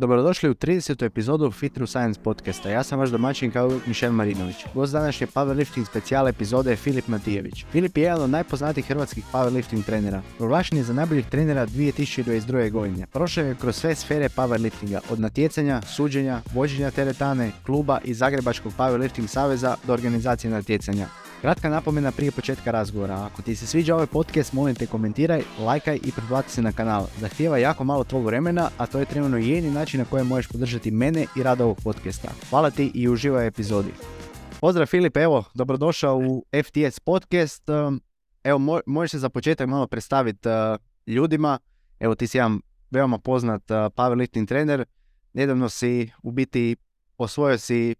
Dobrodošli u 30. epizodu Fit through Science Podcasta. Ja sam vaš domaćin kao Mišel Marinović. Gost današnje powerlifting specijal epizode je Filip Matijević. Filip je jedan od najpoznatijih hrvatskih powerlifting trenera. Proglašen je za najboljih trenera 2022. godine. Prošao je kroz sve sfere powerliftinga, od natjecanja, suđenja, vođenja teretane, kluba i Zagrebačkog powerlifting saveza do organizacije natjecanja. Kratka napomena prije početka razgovora, ako ti se sviđa ovaj podcast, molim te komentiraj, lajkaj i pretplati se na kanal. Zahtijeva jako malo tvog vremena, a to je trenutno jedini način na koji možeš podržati mene i rad ovog podcasta. Hvala ti i uživaj epizodi. Pozdrav Filip, evo, dobrodošao u FTS podcast. Evo, možeš se za početak malo predstaviti ljudima. Evo, ti si jedan veoma poznat powerlifting trener. Nedavno si u biti osvojio si,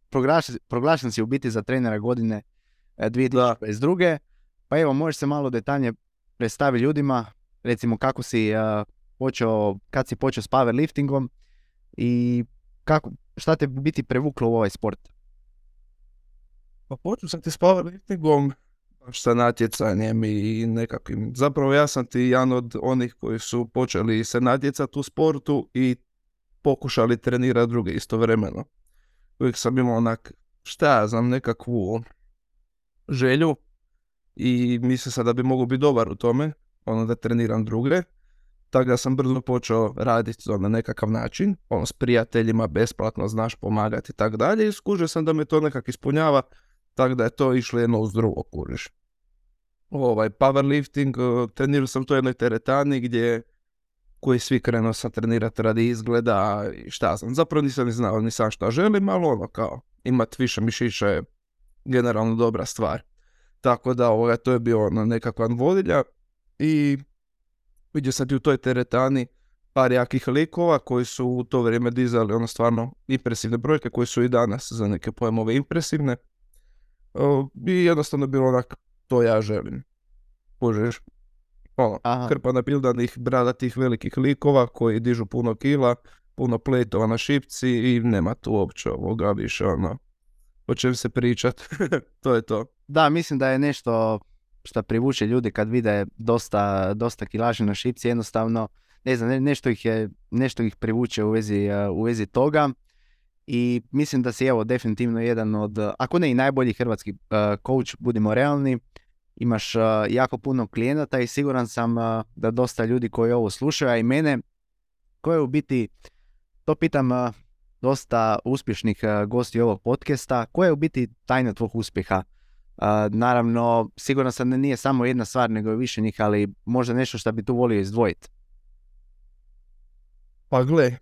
proglašen si u biti za trenera godine 2022. Pa evo, možeš se malo detaljnije predstaviti ljudima, recimo kako si počeo, kad si počeo s powerliftingom i kako, šta te biti prevuklo u ovaj sport? Pa počeo sam ti s powerliftingom sa natjecanjem i nekakvim, zapravo ja sam ti jedan od onih koji su počeli se natjecati u sportu i pokušali trenirati druge istovremeno. Uvijek sam imao onak, šta ja znam, nekakvu želju i mislio sam da bi mogu biti dobar u tome, ono da treniram druge, tako da sam brzo počeo raditi to na nekakav način, ono s prijateljima, besplatno, znaš, pomagati i tako dalje, i skužio sam da me to nekak ispunjava, tako da je to išlo jedno uz drugo, kužiš. Powerlifting, trenirao sam to jednoj teretani gdje koji svi krenuo sam trenirati radi izgleda i šta znam, zapravo nisam ni znao ni sam šta želim, ali ono kao imati više mišića je generalno dobra stvar. Tako da to je bio nekakva vodilja i vidio sam ti u toj teretani par jakih likova koji su u to vrijeme dizali ono stvarno impresivne brojke koje su i danas za neke pojmove impresivne. I jednostavno je bilo onak, to ja želim. Kužiš, krpa nabildanih bradatih velikih likova koji dižu puno kila, puno plejtova na šipci i nema tu uopće ovoga više o čem se pričat, to je to. Da, mislim da je nešto što privuče ljudi kad vide dosta kilaže na šipci, jednostavno, ne znam, nešto ih privuče u vezi toga i mislim da si evo definitivno jedan od, ako ne i najbolji hrvatski coach, budimo realni, imaš jako puno klijenata i siguran sam da dosta ljudi koji ovo slušaju, a i mene, koje u biti, to pitam, dosta uspješnih gosti ovog podcasta. Koja je u biti tajna tvog uspjeha? Naravno, siguran sam da nije samo jedna stvar, nego je više njih, ali možda nešto što bi tu volio izdvojiti. Pa gle,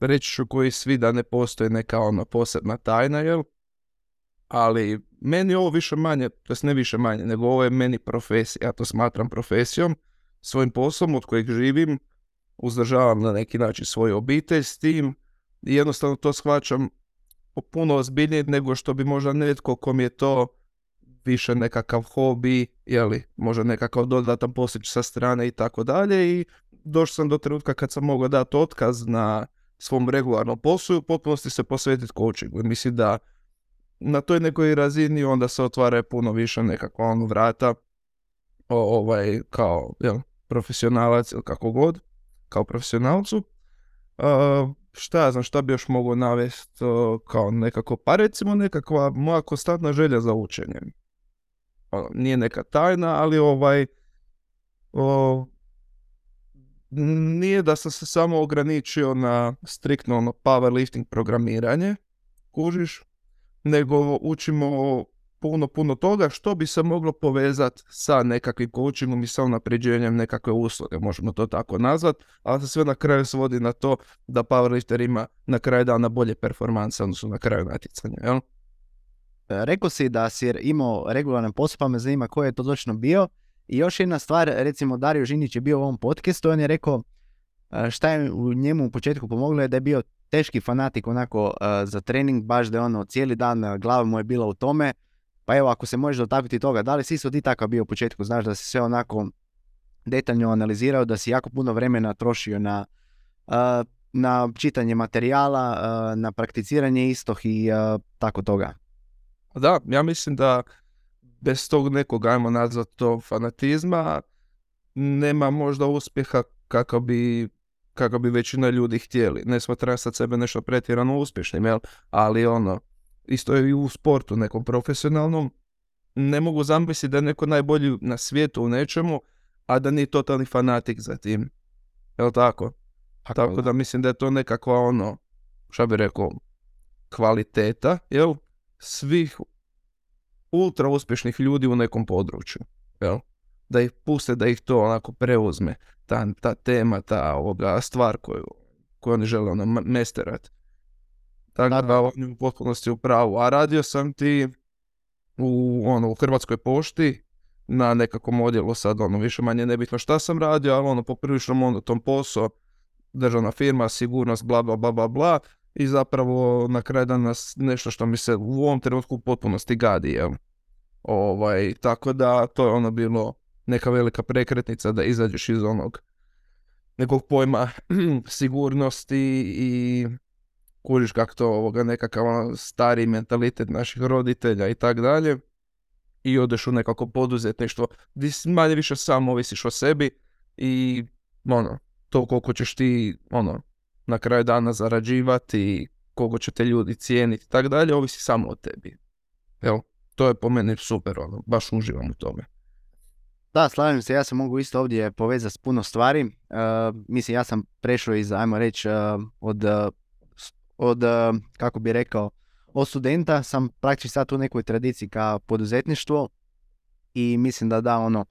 reći ću koji svi da ne postoji neka posebna tajna, jel? Ali meni ovo više manje, tj. Ne više manje, nego ovo je meni profesija, ja to smatram profesijom, svojim poslom od kojeg živim, uzdržavam na neki način svoju obitelj s tim i jednostavno to shvaćam puno ozbiljnije nego što bi možda netko kom je to više nekakav hobi, možda nekakav dodatan posjeć sa strane i tako dalje, i došao sam do trenutka kad sam mogao dati otkaz na svom regularnom poslu i u potpunosti se posvetiti coachingu. Mislim da na toj nekoj razini onda se otvara puno više nekakva vrata kao profesionalac ili kako god, kao profesionalcu. Šta ja znam, šta bi još mogao navesti kao nekako, pa recimo nekakva moja konstantna želja za učenjem. Nije neka tajna, ali nije da sam se samo ograničio na striktno powerlifting programiranje, kužiš, nego učimo puno toga što bi se moglo povezati sa nekakvim coachingom i sa unapređenjem nekakve usluge, možemo to tako nazvati, ali se sve na kraju svodi na to da powerlifter ima na kraju dana bolje performanse, odnosno na kraju natjecanja, jel? Rekao si da si imao regularan posao, pa me zanima koji je to točno bio. I još jedna stvar, recimo Dario Žinić je bio u ovom podcastu, on je rekao šta je njemu u početku pomoglo je da je bio teški fanatik onako za trening, baš da je cijeli dan glava mu je bila u tome. Pa evo, ako se možeš dotaknuti toga, da li si isto ti takav bio u početku, znaš da si sve onako detaljno analizirao, da si jako puno vremena trošio na čitanje materijala, na prakticiranje istog i tako toga? Da, ja mislim da bez tog nekog, ajmo nazvat to fanatizma, nema možda uspjeha kakav bi kako bi većina ljudi htjeli. Ne smatra sad sebe nešto pretjerano uspješnim, jel? Ali ono, isto je i u sportu nekom profesionalnom. Ne mogu zamisliti da je neko najbolji na svijetu u nečemu, a da nije totalni fanatik za tim. Jel tako? Tako da mislim da je to nekakva ono, šta bi rekao, kvaliteta, jel? Svih ultra uspješnih ljudi u nekom području, jel? Da ih puste, da ih to onako preuzme, ta tema, ta ovoga stvar koju oni žele ono mesterati. Tako da on je u potpunosti u pravu. A radio sam ti u Hrvatskoj pošti na nekakvom odjelu, sad ono više manje nebitno šta sam radio, ali ono poprilično ono tom posao, državna firma, sigurnost, bla bla bla bla, i zapravo na kraju danas nešto što mi se u ovom trenutku u potpunosti gadi, jel? Tako da to je ono bilo neka velika prekretnica da izađeš iz onog nekog pojma sigurnosti i kužiš kako to nekakav stari mentalitet naših roditelja i tak dalje, i odeš u nekako poduzetništvo gdje manje više sam ovisiš o sebi i ono, to koliko ćeš ti ono na kraju dana zarađivati, koliko će te ljudi cijeniti i tak dalje, ovisi samo o tebi. Jel? To je po meni super, ono, baš uživam u tome. Da, slažem se, ja se mogu isto ovdje povezati s puno stvari. Mislim, ja sam prešao iz, ajmo reći, kako bi rekao, od studenta sam praktički sad u nekoj tradiciji ka poduzetništvo, i mislim da ono,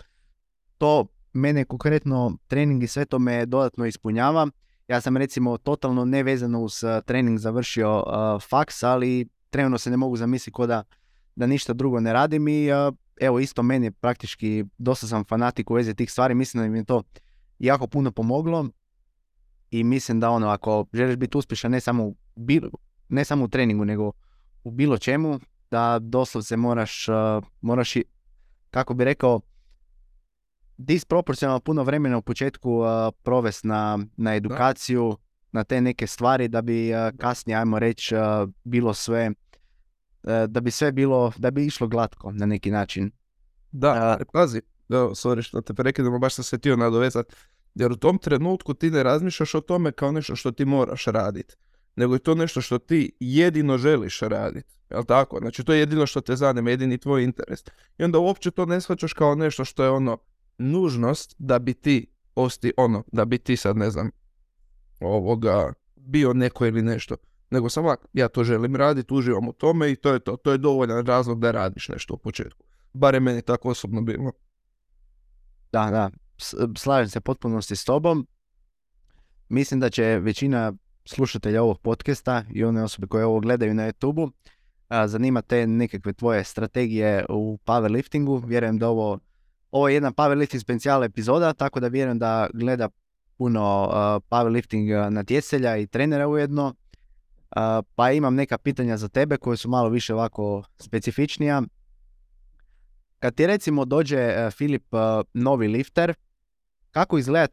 to mene konkretno trening i sve to me dodatno ispunjava. Ja sam recimo totalno nevezano uz trening završio faks, ali trenutno se ne mogu zamisliti ko da ništa drugo ne radim, i evo isto meni praktički dosta sam fanatik u vezi tih stvari, mislim da mi je to jako puno pomoglo, i mislim da ono, ako želiš biti uspješan ne samo u treningu nego u bilo čemu, da doslovce moraš i, kako bi rekao, disproporcionalno puno vremena u početku provesti na edukaciju, na te neke stvari, da bi kasnije, ajmo reći, bilo sve, da bi išlo glatko na neki način. Da, pazi, sorry što te prekidamo, baš sam se htio nadovezati, jer u tom trenutku ti ne razmišljaš o tome kao nešto što ti moraš raditi, nego je to nešto što ti jedino želiš raditi, jel tako? Znači to je jedino što te zanima, jedini tvoj interes. I onda uopće to ne shvaćaš kao nešto što je ono nužnost da bi ti da bi ti sad, ne znam, bio neko ili nešto. Nego sam ovak, ja to želim raditi, uživam u tome i to je to. To je dovoljan razlog da radiš nešto u početku. Bar je meni tako osobno bilo. Da, slažem se potpunosti s tobom. Mislim da će većina slušatelja ovog podcasta i one osobe koje ovo gledaju na YouTube-u zanima te nekakve tvoje strategije u powerliftingu. Vjerujem da ovo je jedna powerlifting specijal epizoda, tako da vjerujem da gleda puno powerlifting natjecatelja i trenera ujedno. Pa imam neka pitanja za tebe koje su malo više ovako specifičnija. Kad ti recimo dođe Filip, novi lifter, kako izgleda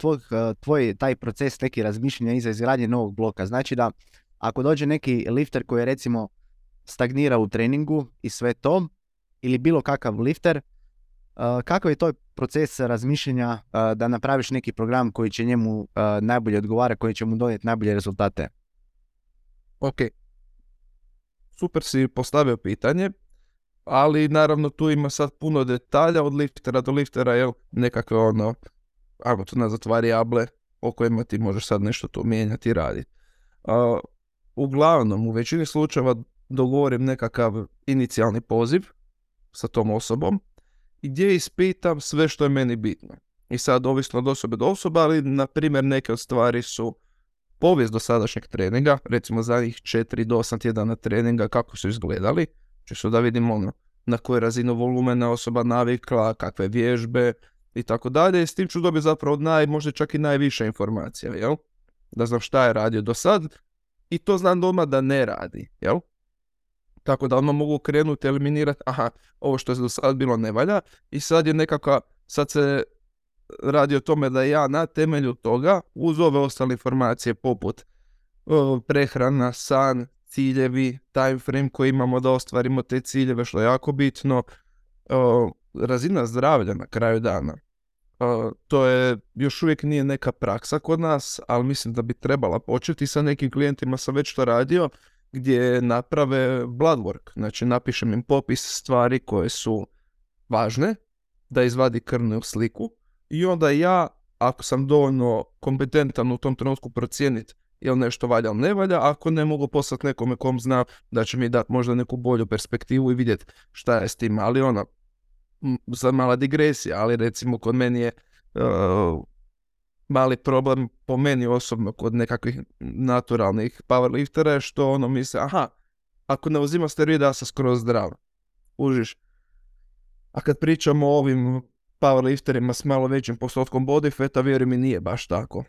tvoj taj proces neki razmišljanja iza izgradnje novog bloka? Znači da ako dođe neki lifter koji recimo stagnira u treningu i sve to, ili bilo kakav lifter, kakav je to proces razmišljanja da napraviš neki program koji će njemu najbolje odgovara, koji će mu donijeti najbolje rezultate? Ok, super si postavio pitanje, ali naravno tu ima sad puno detalja od liftera do liftera, jel, nekakve ono, ajmo to nazvat varijable o kojima ti možeš sad nešto tu mijenjati i raditi. Uglavnom, u većini slučajeva dogovorim nekakav inicijalni poziv sa tom osobom gdje ispitam sve što je meni bitno. I sad, ovisno od osobe do osoba, ali na primjer neke od stvari su povijest do sadašnjeg treninga, recimo zadnjih 4 do 8 tjedana treninga, kako su izgledali, čisto da vidimo ono, na koju razinu volumena osoba navikla, kakve vježbe i tako dalje. S tim ću dobiti zapravo možda čak i najviše informacija, jel? Da znam šta je radio do sad i to znam doma da ne radi, jel? Tako da ono mogu krenuti, eliminirati, ovo što je do sad bilo ne valja i sad je nekako, sad se radi o tome da ja na temelju toga uz ove ostale informacije poput prehrana, san, ciljevi, time frame koji imamo da ostvarimo te ciljeve, što je jako bitno, razina zdravlja na kraju dana, To je, još uvijek nije neka praksa kod nas, ali mislim da bi trebala početi. Sa nekim klijentima sam već to radio, gdje naprave blood work. Znači, napišem im popis stvari koje su važne, da izvadi krvnu sliku, i onda ja, ako sam dovoljno kompetentan u tom trenutku procijeniti jel nešto valja ili ne valja, ako ne, mogu poslati nekome kom znam da će mi dati možda neku bolju perspektivu i vidjeti šta je s tim. Ali ona, za mala digresija, ali recimo kod meni je mali problem, po meni osobno, kod nekakvih naturalnih powerliftera je što ono misle, aha, ako ne uzima steroida, ja sam skroz zdrav. Užiš. A kad pričamo o ovim powerlifterima s malo većim postotkom body feta, vjeruj mi, nije baš tako.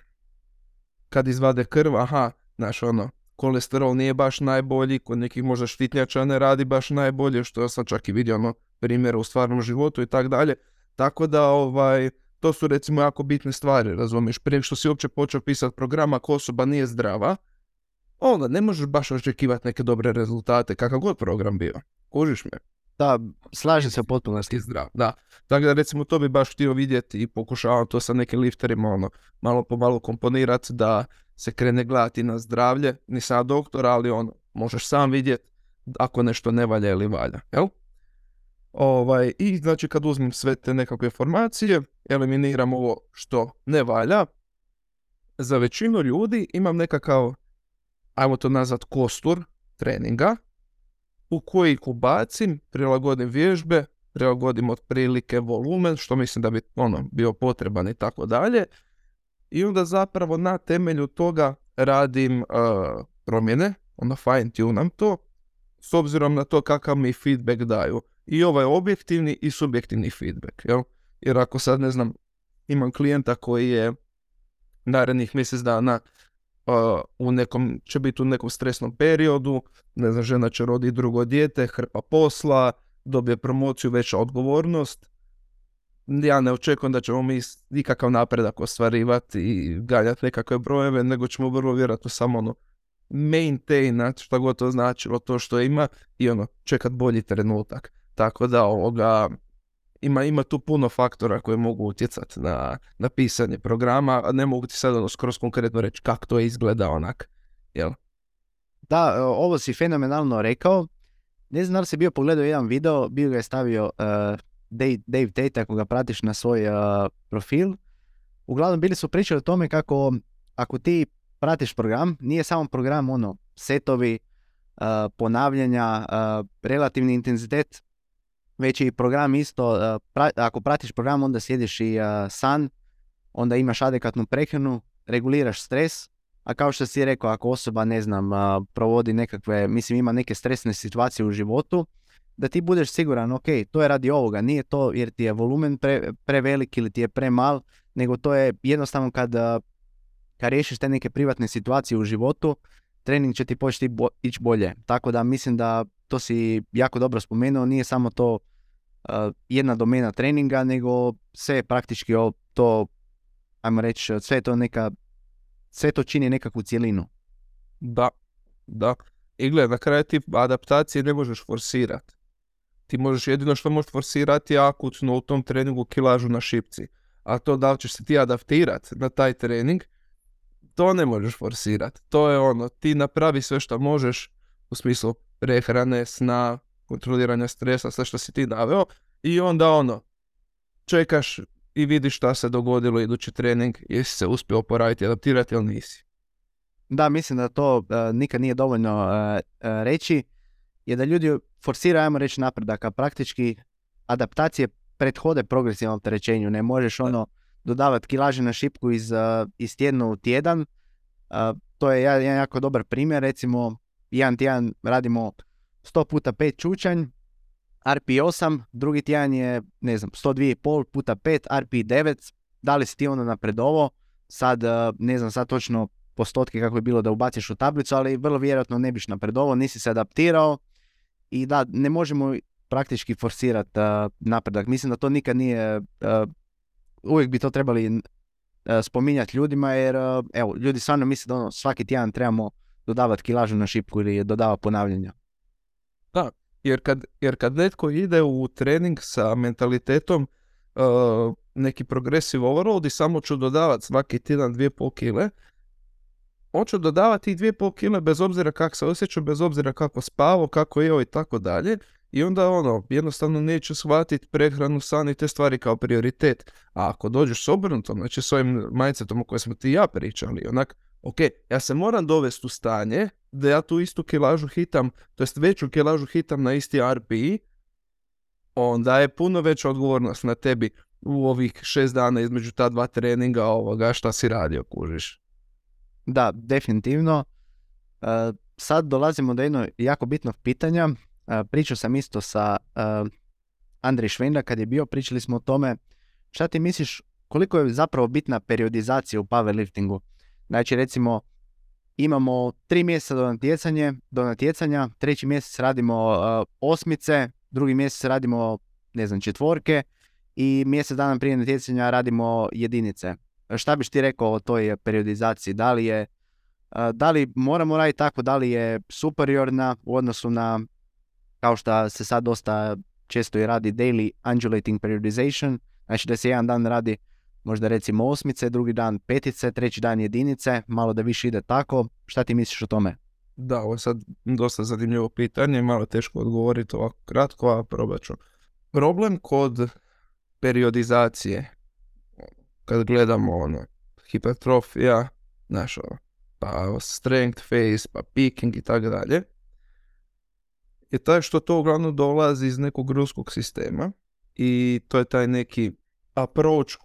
Kad izvade krv, aha, znaš ono, kolesterol nije baš najbolji, kod nekih možda štitnjača ne radi baš najbolje, što sam čak i vidio ono primjera u stvarnom životu i tako dalje. Tako da to su recimo jako bitne stvari, razumiješ. Prije što si uopće počeo pisati program, ako osoba nije zdrava, onda ne možeš baš očekivati neke dobre rezultate, kakav god program bio. Kužiš me? Da, slažem se potpuno, si zdrav, da. Tako da recimo to bi baš htio vidjeti i pokušavam to sa nekim lifterima ono, malo po malo komponirati da se krene gledati na zdravlje. Nisam ja doktor, ali ono, možeš sam vidjeti ako nešto ne valja ili valja, jel? I znači kad uzmem sve te nekakve informacije, eliminiram ovo što ne valja, za većinu ljudi imam nekakav, ajmo to nazvat, kostur treninga, u koji ubacim, prilagodim vježbe, prilagodim otprilike volumen, što mislim da bi ono bio potreban i tako dalje. I onda zapravo na temelju toga radim promjene, onda fine tunam to, s obzirom na to kakav mi feedback daju. I objektivni i subjektivni feedback, jel? Jer ako sad, ne znam, imam klijenta koji je narednih mjesec dana će biti u nekom stresnom periodu, ne znam, žena će roditi drugo dijete, hrpa posla, dobije promociju, veća odgovornost. Ja ne očekujem da ćemo mi nikakav napredak ostvarivati i ganjati nekakve brojeve, nego ćemo vrlo vjerojatno samo ono maintainat, što god to značilo, to što ima, i ono, čekat bolji trenutak. Tako da ima tu puno faktora koji mogu utjecati na pisanje programa, a ne mogu ti sad skroz konkretno reći kako to izgleda onak, jel? Da, ovo si fenomenalno rekao. Ne znam da li si bio pogledao jedan video, bio ga je stavio Dave Tate, ako ga pratiš na svoj profil. Uglavnom bili su pričali o tome kako ako ti pratiš program, nije samo program ono setovi, ponavljanja, relativni intenzitet, već i program isto, ako pratiš program onda sjediš i san, onda imaš adekvatnu prehranu, reguliraš stres, a kao što si rekao, ako osoba, ne znam, provodi nekakve, mislim ima neke stresne situacije u životu, da ti budeš siguran, ok, to je radi ovoga, nije to jer ti je volumen prevelik ili ti je premal, nego to je jednostavno kad riješiš te neke privatne situacije u životu, trening će ti početi ići bolje. Tako da mislim da to si jako dobro spomenuo, nije samo to jedna domena treninga, nego sve je praktički to, ajmo reći, sve to čini nekakvu cjelinu. Da. I gledaj, na kraju ti adaptacije ne možeš forsirati. Ti možeš, jedino što možeš forsirati je akutno u tom treningu kilažu na šipci. A to da li ćeš se ti adaptirati na taj trening, to ne možeš forsirati. To je ono, ti napravi sve što možeš u smislu prehrane, sna, kontroliranja stresa, sve što si ti naveo, i onda ono, čekaš i vidiš šta se dogodilo idući trening, jesi se uspio oporaviti, adaptirati ili nisi. Da, mislim da to nikad nije dovoljno reći, je da ljudi forsiraju, ajmo reći, napredak, a praktički adaptacije prethode progresivnom opterećenju, ne možeš ono dodavati kilaže na šipku iz tjedna u tjedan. To je jedan jako dobar primjer, recimo jedan tjedan radimo 100 puta 5 čučanj, RP8, drugi tjedan je, ne znam, 102,5 puta 5, RP9, da li si ti onda napredovao, sad ne znam sad točno postotke kako je bilo da ubaciš u tablicu, ali vrlo vjerojatno ne biš napredovao, nisi se adaptirao, i da, ne možemo praktički forsirati napredak. Mislim da to nikad nije... Uvijek bi to trebali spominjati ljudima, jer evo, ljudi stvarno misle da ono, svaki tjedan trebamo dodavati kilažu na šipku ili dodavati ponavljanja. Da, jer kad netko ide u trening sa mentalitetom neki progressive overload i samo ću dodavati svaki tjedan 2,5 kile. Hoću dodavati i 2,5 kile bez obzira kako se osjećam, bez obzira kako spavo, kako jeo i tako dalje. I onda jednostavno neću shvatiti prehranu, san i te stvari kao prioritet. A ako dođeš s obrnutom, znači s ovim mindsetom o kojem smo ti i ja pričali, onak, ok, ja se moram dovesti u stanje da ja tu istu kilažu hitam, to jest veću kilažu hitam na isti RPI, onda je puno veća odgovornost na tebi u ovih 6 dana između ta 2 treninga šta si radio, kužiš. Da, definitivno. Sad dolazimo do jednog jako bitnog pitanja. Pričao sam isto sa Andrej Švenda kad je bio, pričali smo o tome šta ti misliš koliko je zapravo bitna periodizacija u powerliftingu. Znači recimo imamo 3 mjeseca do natjecanja, 3. mjesec radimo 8, 2. mjesec radimo četvorke i mjesec dana prije natjecanja radimo 1. Šta biš ti rekao o toj periodizaciji? Da li moramo raditi tako, da li je superiorna u odnosu na, kao što se sad dosta često i radi, daily undulating periodization, znači da se jedan dan radi možda recimo 8, 2. dan 5, 3. dan 1, malo da više ide tako. Šta ti misliš o tome? Da, ovo je sad dosta zanimljivo pitanje, malo teško odgovoriti ovako kratko, a probat ću. Problem kod periodizacije, kad gledamo hipertrofija, pa strength phase, pa peaking i tako dalje, je taj što to uglavnom dolazi iz nekog ruskog sistema i to je taj neki approach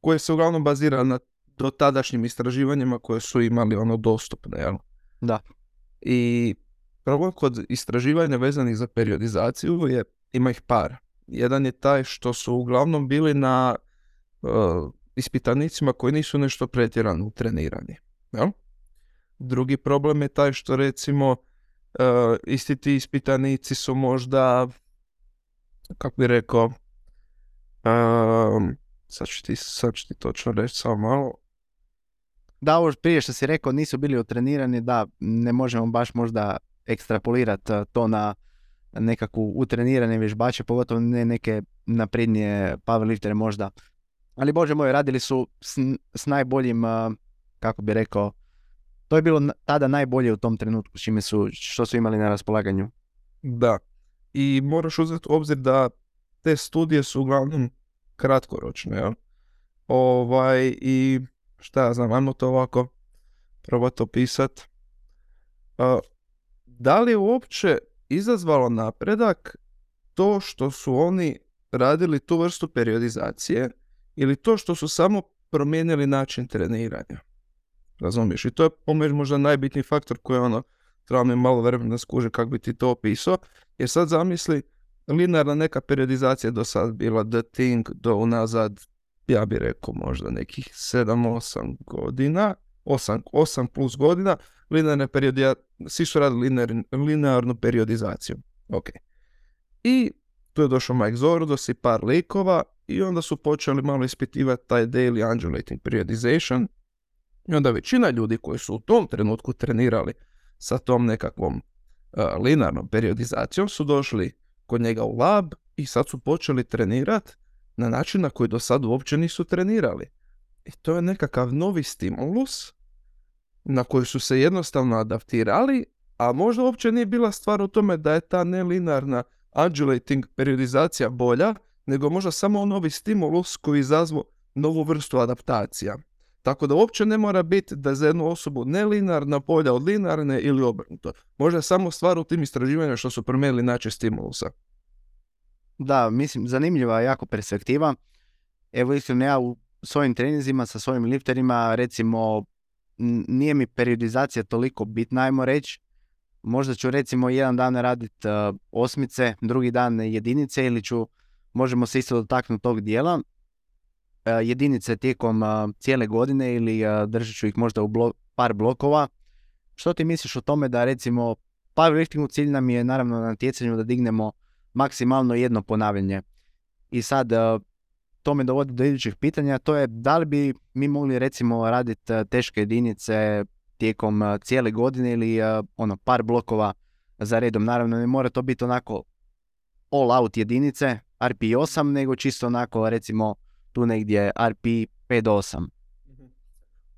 koji se uglavnom bazira na dotadašnjim istraživanjima koje su imali dostupne, jel? Da. I problem kod istraživanja vezanih za periodizaciju je, ima ih par. Jedan je taj što su uglavnom bili na ispitanicima koji nisu nešto pretjerano u treniranje, jel? Drugi problem je taj što recimo isti ti ispitanici su možda, kako bi rekao, sad ću ti točno reći, samo malo. Da, ovo prije što si rekao, nisu bili utrenirani, da, ne možemo baš možda ekstrapolirati to na nekakvu utrenirane vježbače, pogotovo ne neke naprednije powerliftere možda. Ali bože moj, radili su s najboljim, kako bi rekao, to je bilo tada najbolje u tom trenutku što su imali na raspolaganju. Da, i moraš uzeti u obzir da te studije su uglavnom kratkoročne, jel? I šta ja znam, ajmo to ovako probati opisati. Da li je uopće izazvalo napredak to što su oni radili tu vrstu periodizacije ili to što su samo promijenili način treniranja? Razumiješ? I to je pomeš možda najbitniji faktor koji treba mi malo vremena skuži kako bi ti to opisao. Jer sad zamisli, linearna neka periodizacija do sad bila the thing do unazad, ja bih rekao možda nekih 7-8 godina, 8 plus godina, svi su radili linearnu periodizaciju. Okay. I tu je došao Mike Zourdos i par likova i onda su počeli malo ispitivati taj daily undulating periodization. I onda većina ljudi koji su u tom trenutku trenirali sa tom nekakvom linearnom periodizacijom su došli kod njega u lab i sad su počeli trenirati na način na koji do sad uopće nisu trenirali. I to je nekakav novi stimulus na koji su se jednostavno adaptirali, a možda uopće nije bila stvar u tome da je ta nelinearna undulating periodizacija bolja, nego možda samo novi stimulus koji izazvao novu vrstu adaptacija. Tako da uopće ne mora biti da za jednu osobu nelinearna polja od linearne ili obrnuto. Možda je samo stvar u tim istraživanjima što su promijenili način stimulusa. Da, mislim, zanimljiva jako perspektiva. Evo iskreno, ja u svojim treninzima sa svojim lifterima, recimo, nije mi periodizacija toliko bitna, ajmo reći. Možda ću recimo jedan dan raditi 8, 2. dan 1 ili ću, možemo se isto dotaknuti tog dijela. 1 tijekom cijele godine ili držat ću ih možda u par blokova. Što ti misliš o tome da recimo powerliftingu cilj nam je naravno na natjecanju da dignemo maksimalno jedno ponavljanje. I sad to me dovodi do idućih pitanja, to je da li bi mi mogli recimo raditi teške 1 tijekom cijele godine ili par blokova za redom. Naravno ne mora to biti onako all out 1, RP8, nego čisto onako recimo tu negdje RP5-8.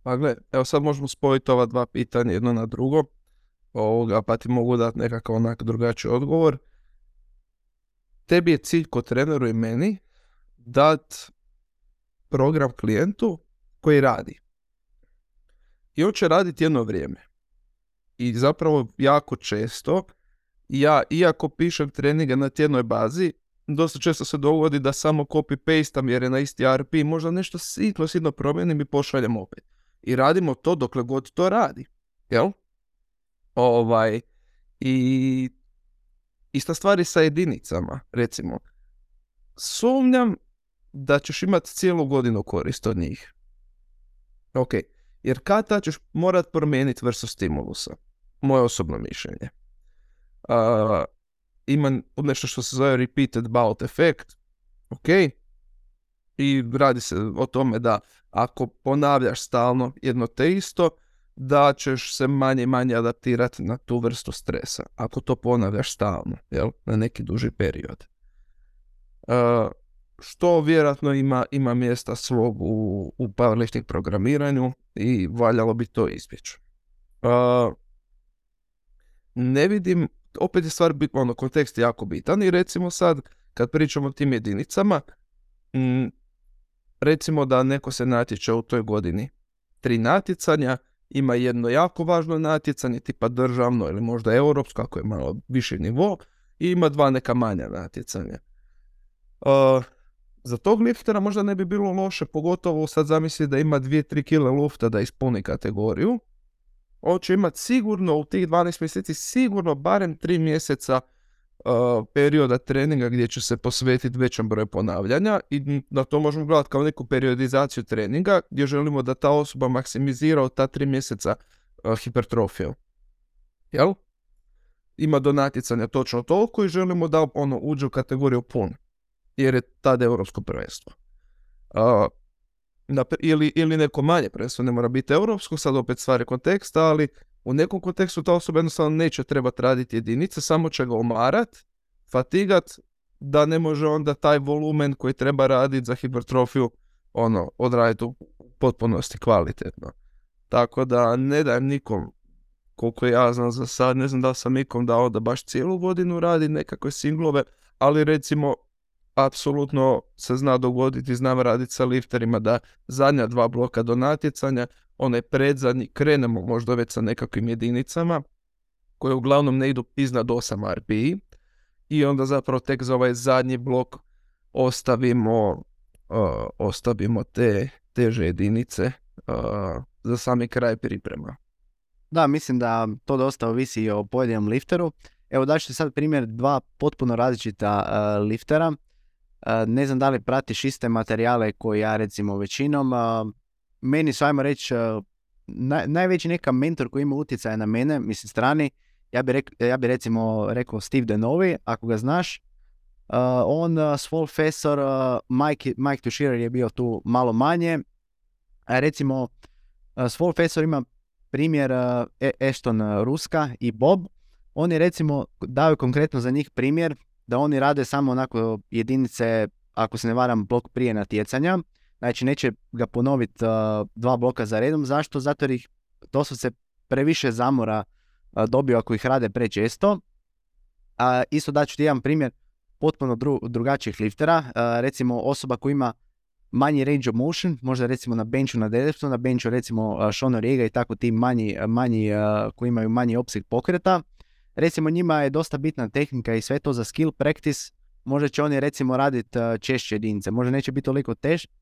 Pa gle, evo sad možemo spojiti ova dva pitanja jedno na drugo, pa ti mogu dati nekakav onak drugačiji odgovor. Tebi je cilj ko treneru i meni dat program klijentu koji radi. I on će raditi jedno vrijeme. I zapravo jako često, ja iako pišem treninge na tjednoj bazi, dosta često se dogodi da samo copy-pastam jer je na isti RP, možda nešto sitno promijenim i pošaljem opet. I radimo to dokle god to radi. Jel? I ista stvar je sa jedinicama, recimo. Sumnjam da ćeš imati cijelu godinu korist od njih. Ok, jer kada ćeš morat promijeniti vrstu stimulusa. Moje osobno mišljenje. Imam nešto što se zove repeated bout efekt, ok, i radi se o tome da ako ponavljaš stalno jedno te isto, da ćeš se manje i manje adaptirati na tu vrstu stresa, ako to ponavljaš stalno, jel, na neki duži period. Što vjerojatno ima mjesta svog u powerlifting programiranju i valjalo bi to izbjeći. Ne vidim, opet je stvar bitna, kontekst je jako bitan i recimo sad kad pričamo o tim jedinicama, recimo da neko se natječe u toj godini 3 natjecanja, ima jedno jako važno natjecanje tipa državno ili možda europsko ako je malo viši nivo i ima 2 neka manja natjecanja. Za tog liftera možda ne bi bilo loše, pogotovo sad zamisli da ima 2-3 kile lufta da ispuni kategoriju. On će imati sigurno u tih 12 mjeseci, sigurno barem 3 mjeseca perioda treninga gdje će se posvetiti većem broju ponavljanja i na to možemo gledati kao neku periodizaciju treninga gdje želimo da ta osoba maksimizira od ta 3 mjeseca hipertrofiju. Jel? Ima do natjecanja točno toliko i želimo da ono uđe u kategoriju pun, jer je tada europsko prvenstvo. Ili neko manje prvenstvo, ne mora biti europsko, sad opet stvari konteksta, ali u nekom kontekstu ta osoba jednostavno neće trebati raditi jedinice, samo će ga omarat, fatigat, da ne može onda taj volumen koji treba raditi za hipertrofiju odraditi u potpunosti kvalitetno. Tako da ne dajem nikom, koliko ja znam za sad, ne znam da sam nikom dao da baš cijelu godinu radi nekakve singlove, ali recimo apsolutno se zna dogoditi, znam raditi sa lifterima da zadnja 2 bloka do natjecanja, onaj predzadnji, krenemo možda već sa nekakvim jedinicama koje uglavnom ne idu iznad 8 RPI i onda zapravo tek za ovaj zadnji blok ostavimo te teže jedinice za sami kraj priprema. Da, mislim da to dosta ovisi i o pojedinom lifteru. Evo daću ti sad primjer 2 potpuno različita liftera. Ne znam da li pratiš iste materijale koje ja recimo većinom. Meni su, ajmo reći, najveći neka mentor koji ima utjecaja na mene, mislim strani, ja bi recimo rekao Steve De Novi, ako ga znaš. On, Swolfessor, Mike Tuchscherer je bio tu malo manje. Recimo, Swolfessor ima primjer Eston Ruska i Bob. On je recimo dao konkretno za njih primjer da oni rade samo onako jedinice, ako se ne varam, blok prije natjecanja. Znači neće ga ponoviti 2 bloka za redom. Zašto? Zato jer ih doslovno se previše zamora dobio ako ih rade prečesto. Isto daću ti jedan primjer potpuno drugačijih liftera. Recimo osoba koja ima manji range of motion, možda recimo na benchu, na deadliftu, na benchu recimo Shono Riega i tako ti manji koji imaju manji opseg pokreta. Recimo njima je dosta bitna tehnika i sve to za skill practice, možda će oni recimo raditi češće jedinice, možda neće biti toliko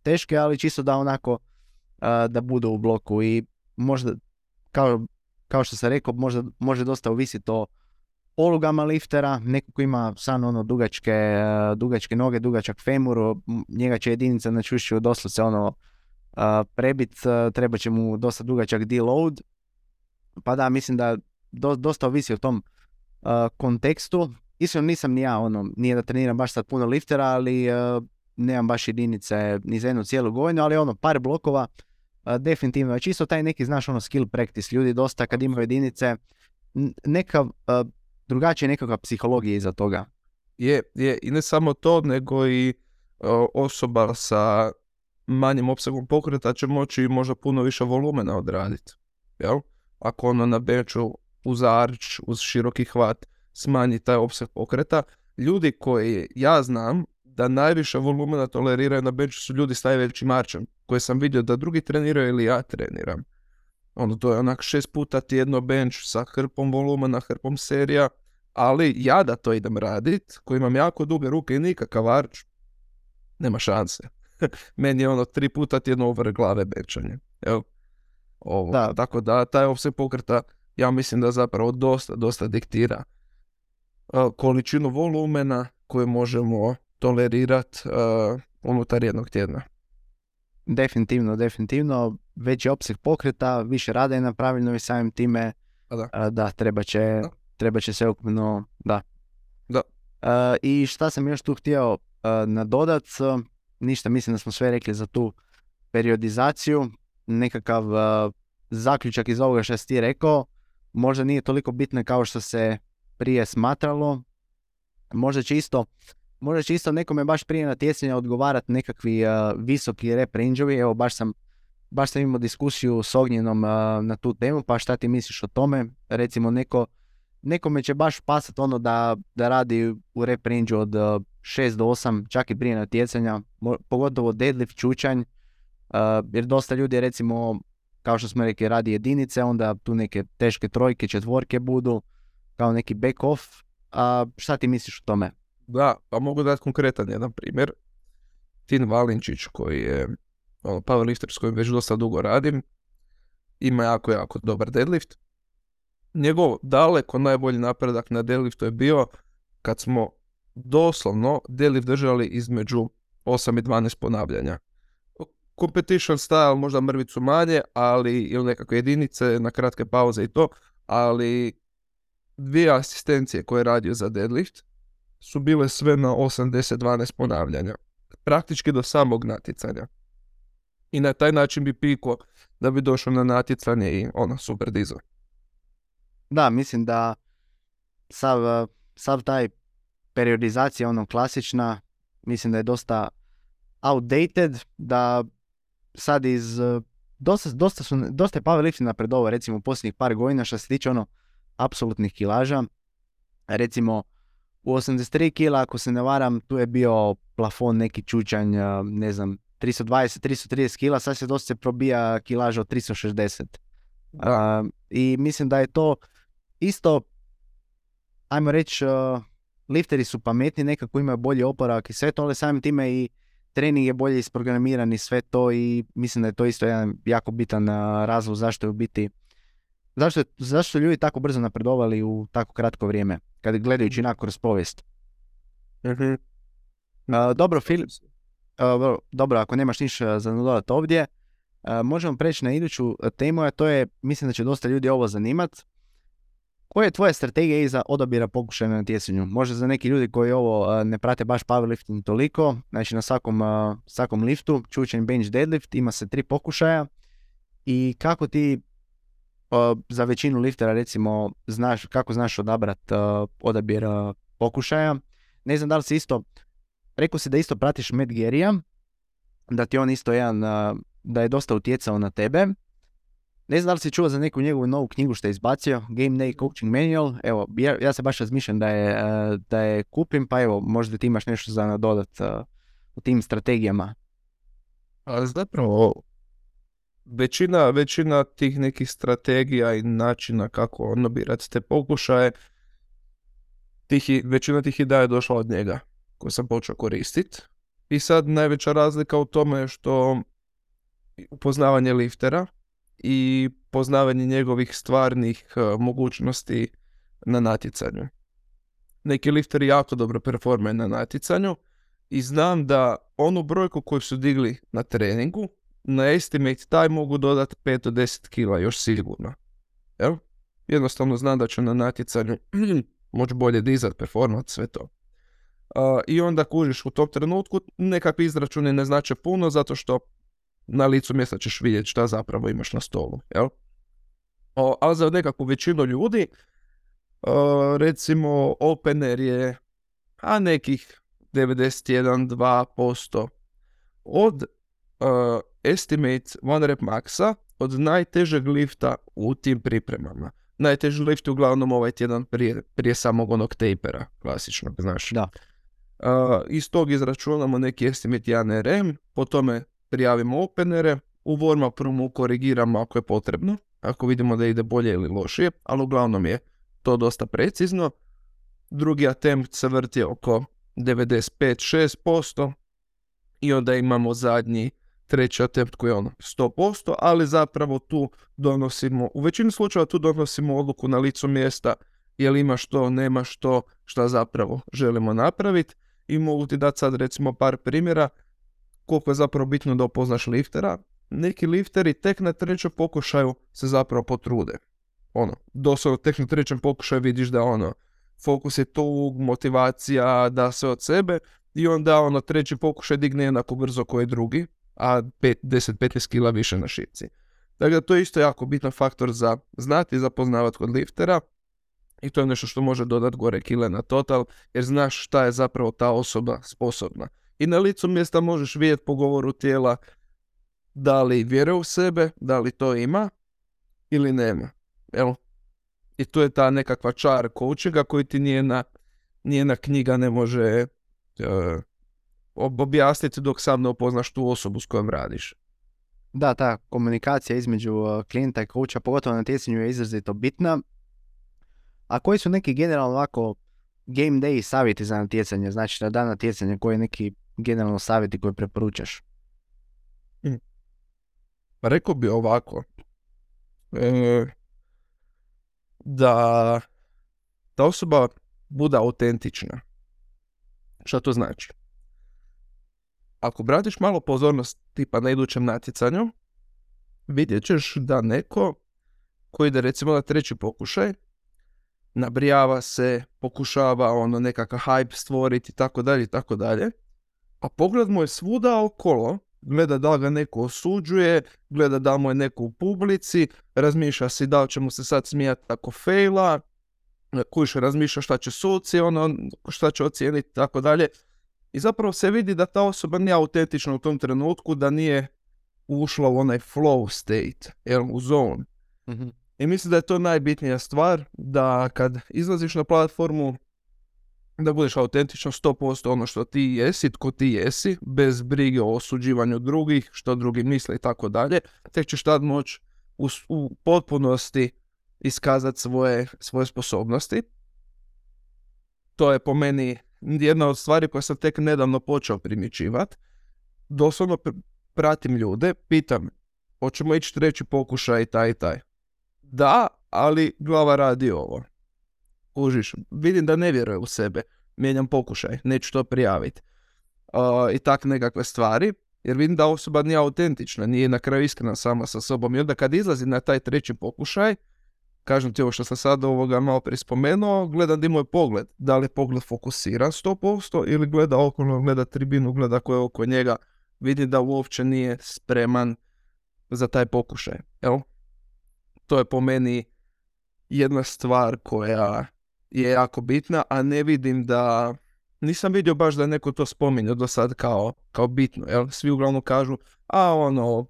teške, ali čisto da onako da budu u bloku i možda, kao što sam rekao, možda može dosta ovisiti o polugama liftera, neko ko ima samo dugačke noge, dugačak femur, njega će jedinica na čušću doslovce prebit, treba će mu dosta dugačak deload, pa da, mislim da dosta ovisi o tom kontekstu. Iskreno nisam ni ja, nije da treniram baš sad puno liftera, ali nemam baš jedinice ni za jednu cijelu godinu, ali par blokova definitivno. Čisto taj neki, znaš, skill practice, ljudi dosta kad imaju jedinice, neka drugačija nekakva psihologija iza toga. je i ne samo to, nego i osoba sa manjim opsegom pokreta će moći možda puno više volumena odraditi. Jel? Ako ono na benchu uz arč, uz široki hvat smanji taj opseg pokreta, ljudi koji ja znam da najviše volumena toleriraju na benchu su ljudi s najvećim arčem, koje sam vidio da drugi treniraju ili ja treniram. Ono, to je onak 6 puta tjedno bench sa hrpom volumena, hrpom serija, ali ja da to idem radit, koji imam jako duge ruke i nikakav arč, nema šanse. Meni je ono 3 puta tjedno over glave benchanje. Da. Tako da taj opseg pokreta, ja mislim da zapravo dosta diktira količinu volumena koju možemo tolerirati unutar jednog tjedna. Definitivno. Veći opseg pokreta, više rada je napravljeno i samim time treba će se ukupno, da. I šta sam još tu htio nadodat, ništa, mislim da smo sve rekli za tu periodizaciju. Nekakav zaključak iz ovoga što si ti rekao, možda nije toliko bitno kao što se prije smatralo. Možda će isto nekome baš prije natjecanja odgovarati nekakvi visoki rep range-ovi. Evo, baš sam imao diskusiju s Ognjenom na tu temu, pa šta ti misliš o tome? Recimo, nekome će baš pasati ono da radi u rep range-u od 6 do 8, čak i prije natjecanja, pogotovo deadlift, čučanj, jer dosta ljudi, recimo, kao što smo rekli, radi jedinice, onda tu neke teške trojke, četvorke budu, kao neki back off. Šta ti misliš o tome? Da, pa mogu dati konkretan jedan primjer. Tin Valinčić, koji je powerlifter s kojim već dosta dugo radim, ima jako, jako dobar deadlift. Njegov daleko najbolji napredak na deadliftu je bio kad smo doslovno deadlift držali između 8 i 12 ponavljanja. Competition style možda mrvicu manje, ali ili nekakve jedinice na kratke pauze i to, ali 2 asistencije koje je radio za deadlift su bile sve na 8-10-12 ponavljanja. Praktički do samog natjecanja. I na taj način bi piko da bi došao na natjecanje i ono, super dizel. Da, mislim da sav taj periodizacija, ono klasična, mislim da je dosta outdated, da sad iz... Dosta je powerlifting napredovao, recimo, u posljednjih par godina što se tiče ono apsolutnih kilaža. Recimo, u 83 kila, ako se ne varam, tu je bio plafon neki čučanj, ne znam, 320-330 kila, sad se dosta se probija kilaža od 360. I mislim da je to isto, ajmo reći, lifteri su pametni, nekako imaju bolji oporavak i sve to, ali samim time i trening je bolje isprogramiran i sve to, i mislim da je to isto jedan jako bitan razlog zašto je u biti, zašto ljudi tako brzo napredovali u tako kratko vrijeme, kad gledajući onako kroz povijest. Dobro, Filip. Dobro, ako nemaš ništa za dodat ovdje, možemo preći na iduću temu, a to je, mislim da će dosta ljudi ovo zanimati. Koja je tvoja strategija iza odabira pokušaja na natjecanju? Možda za neki ljudi koji ovo ne prate baš powerlifting toliko, znači na svakom liftu, čučanj, bench, deadlift, ima se 3 pokušaja, i kako ti za većinu liftera, recimo, kako znaš odabrati odabir pokušaja? Ne znam da li si isto... Rekao si da isto pratiš Matt Gerija, da ti on isto jedan, da je dosta utjecao na tebe. Ne znam da li si čuo za neku njegovu novu knjigu što je izbacio, Game Day Coaching Manual. Evo, ja se baš razmišljam da je kupim, pa evo, možda ti imaš nešto za nadodat u tim strategijama. A zapravo, većina tih nekih strategija i načina kako ono birati te pokušaje, većina tih ideja je došla od njega, koju sam počeo koristiti. I sad najveća razlika u tome je što upoznavanje liftera i poznavanje njegovih stvarnih mogućnosti na natjecanju. Neki lifteri jako dobro performe na natjecanju i znam da onu brojku koju su digli na treningu, na estimate taj mogu dodati 5 do 10 kila još sigurno. Jel? Jednostavno znam da ću na natjecanju moći bolje dizati, performat, sve to. I onda kužiš u tom trenutku, nekakvi izračuni ne znače puno zato što na licu mjesta ćeš vidjeti šta zapravo imaš na stolu, jel? Ali za nekakvu većinu ljudi, recimo opener je a nekih 91-2% od estimate one rep maxa, od najtežeg lifta u tim pripremama. Najteži lift je uglavnom ovaj tjedan prije samog onog tapera, klasičnog, znaš. Da. Iz tog izračunamo neki estimate 1RM, po tome prijavimo openere, u warm-up roomu korigiramo ako je potrebno, ako vidimo da ide bolje ili lošije, ali uglavnom je to dosta precizno. Drugi attempt se vrti oko 95-6% i onda imamo zadnji, treći attempt koji je ono 100%, ali zapravo tu donosimo, u većini slučajeva tu donosimo odluku na licu mjesta, jel ima što, nema što, šta zapravo želimo napraviti. I mogu ti dati sad recimo par primjera koliko je zapravo bitno da upoznaš liftera. Neki lifteri tek na trećem pokušaju se zapravo potrude. Ono, doslovno tek na trećem pokušaju vidiš da ono, fokus je tog, motivacija, da se od sebe, i onda ono treći pokušaj digne jednako brzo koji drugi, a 10-15 kila više na šipci. Dakle, to je isto jako bitan faktor za znati i zapoznavati kod liftera, i to je nešto što može dodati gore kile na total, jer znaš šta je zapravo ta osoba sposobna. I na licu mjesta možeš vidjeti po govoru tijela da li vjeruje u sebe, da li to ima ili nema. Jel? I to je ta nekakva čar coachinga koji ti nijedna knjiga ne može objasniti dok sam ne upoznaš tu osobu s kojom radiš. Da, ta komunikacija između klijenta i coacha, pogotovo na tjecanju, je izrazito bitna. A koji su neki generalno ovako game day savjeti za natjecanje, znači na dan natjecanja, koji je neki generalno savjeti koji preporučaš? Rekao bi ovako, da ta osoba bude autentična. Šta to znači? Ako obratiš malo pozornost tipa na idućem natjecanju, vidjet ćeš da neko koji ide recimo na treći pokušaj, nabrijava se, pokušava ono nekakav hype stvoriti itd., a pogled mu je svuda okolo, gleda da li ga neko osuđuje, gleda da mu je neko u publici, razmišlja si da li će mu se sad smijati ako fejla, kuš razmišlja šta će suci, ono, šta će ocijeniti itd. I zapravo se vidi da ta osoba nije autentična u tom trenutku, da nije ušla u onaj flow state, u zone. Mm-hmm. I mislim da je to najbitnija stvar, da kad izlaziš na platformu, da budeš autentično 100% ono što ti jesi, tko ti jesi, bez brige o osuđivanju drugih, što drugi misle i tako dalje, tek ćeš tad moći u potpunosti iskazati svoje sposobnosti. To je po meni jedna od stvari koje sam tek nedavno počeo primjećivati. Doslovno pratim ljude, pitam, hoćemo ići treći pokušaj taj. Da, ali glava radi ovo. Kužiš, vidim da ne vjeruje u sebe, mijenjam pokušaj, neću to prijaviti. I tak nekakve stvari, jer vidim da osoba nije autentična, nije na kraju iskrena sama sa sobom. I onda kad izlazi na taj treći pokušaj, kažem ti ovo što sam sad malo prije spomenuo, gledam di mu je pogled. Da li je pogled fokusiran 100% ili gleda okolo, gleda tribinu, gleda koje je oko njega, vidi da uopće nije spreman za taj pokušaj. Jel? To je po meni jedna stvar koja je jako bitna, a ne vidim da, nisam vidio baš da neko to spominje do sad kao bitno. Jel? Svi uglavnom kažu,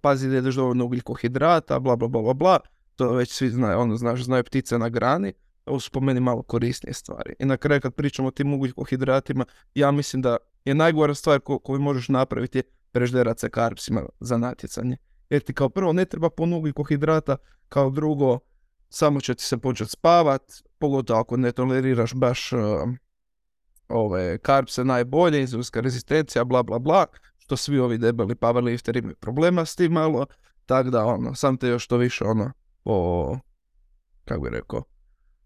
pazi da jedeš dovoljno ugljikohidrata, bla bla bla bla bla. To već svi znaju, znaju ptice na grani, ovo su po meni malo korisnije stvari. I na kraju kad pričamo o tim ugljikohidratima, ja mislim da je najgora stvar koju možeš napraviti je prežderat se karpsima za natjecanje. Jer ti kao prvo ne treba puno ugljikohidrata, kao drugo samo će ti se početi spavat, pogotovo ako ne toleriraš baš ove karpse najbolje, inzulinska rezistencija, bla bla bla, što svi ovi debeli powerlifteri imaju problema s tim malo, tako da sam te još to više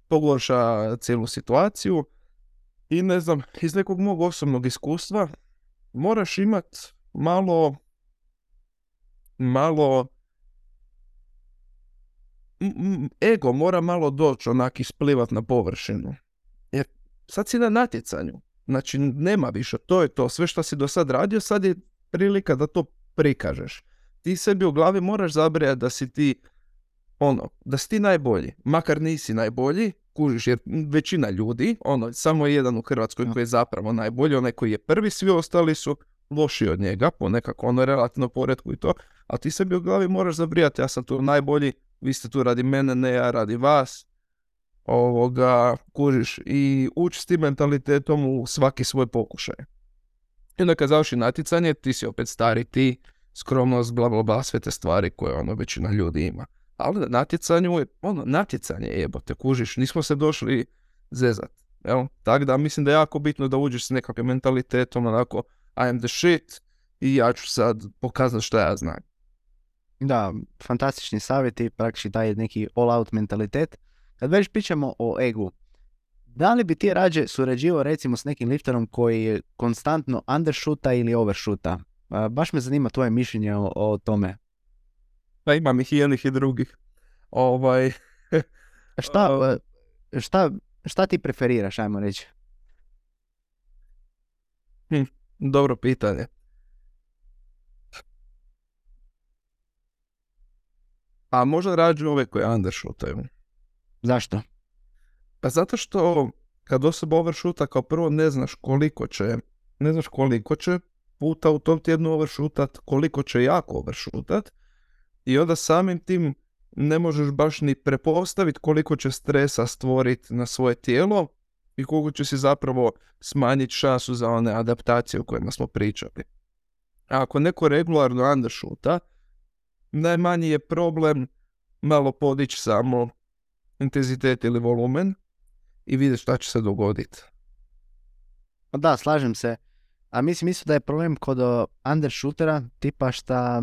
pogorša cijelu situaciju. I ne znam, iz nekog mog osobnog iskustva moraš imat ego mora malo doći, onak isplivat na površinu. Jer sad si na natjecanju, znači nema više, to je to, sve što si do sad radio, sad je prilika da to prikažeš. Ti sebi u glavi moraš zabrijati da si ti najbolji, makar nisi najbolji, Kužiš, jer većina ljudi, ono, samo jedan u Hrvatskoj koji je zapravo najbolji, onaj koji je prvi, svi ostali su loši od njega, po nekako ono relativno poretku i to, a ti sebi u glavi moraš zabrijati, ja sam tu najbolji, vi ste tu radi mene, ne ja radi vas, kužiš, i uči s tim mentalitetom u svaki svoj pokušaj. I onda kad završi natjecanje, ti si opet stari ti, skromnost, bla bla bla, sve te stvari koje ono većina ljudi ima. Ali na natjecanju je, ono, natjecanje jebote, kužiš, nismo se došli zezat, jel? Tako da mislim da je jako bitno da uđeš s nekakvim mentalitetom, onako, I am the shit i ja ću sad pokazati šta ja znam. Da, fantastični savjeti, praktički taj neki all-out mentalitet. Kad već pričamo o egu, da li bi ti rađe surađivao recimo s nekim lifterom koji je konstantno undershoota ili overshoota? Baš me zanima tvoje mišljenje o tome. Pa imam ih i jednih i drugih. Šta ti preferiraš, ajmo reći? Dobro pitanje. A možda rađu ove koje undershootaju. Zašto? Pa zato što kad osoba overshoota, kao prvo ne znaš koliko će puta u tom tjednu overshootat, koliko će jako overshootat. I onda samim tim ne možeš baš ni prepostaviti koliko će stresa stvoriti na svoje tijelo i koliko će si zapravo smanjiti šansu za one adaptacije o kojima smo pričali. A ako neko regularno undershoota, najmanji je problem malo podići samo intenzitet ili volumen i vidjeti šta će se dogoditi. Da, slažem se. A mislim isto da je problem kod undershootera tipa šta...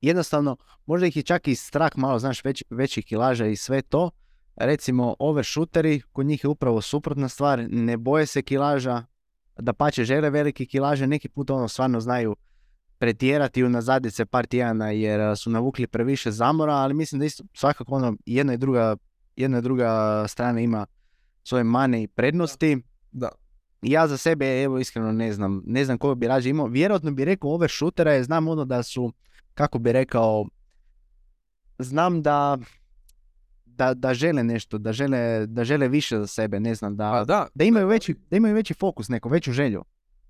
Jednostavno, možda ih je čak i strah malo, znaš, većih kilaža i sve to. Recimo, overshooteri, kod njih je upravo suprotna stvar, ne boje se kilaža, dapače žele velike kilaže, neki put ono stvarno znaju pretjerati unazadit se par tjedana jer su navukli previše zamora, ali mislim da isto svakako ono jedna i druga strana ima svoje mane i prednosti. Da. Ja za sebe, evo iskreno ne znam koga bi rađe imao. Vjerojatno bi rekao overshootera jer znam ono da su, kako bi rekao, znam da žele nešto, da žele više za sebe, ne znam, da imaju veći fokus, neku veću želju.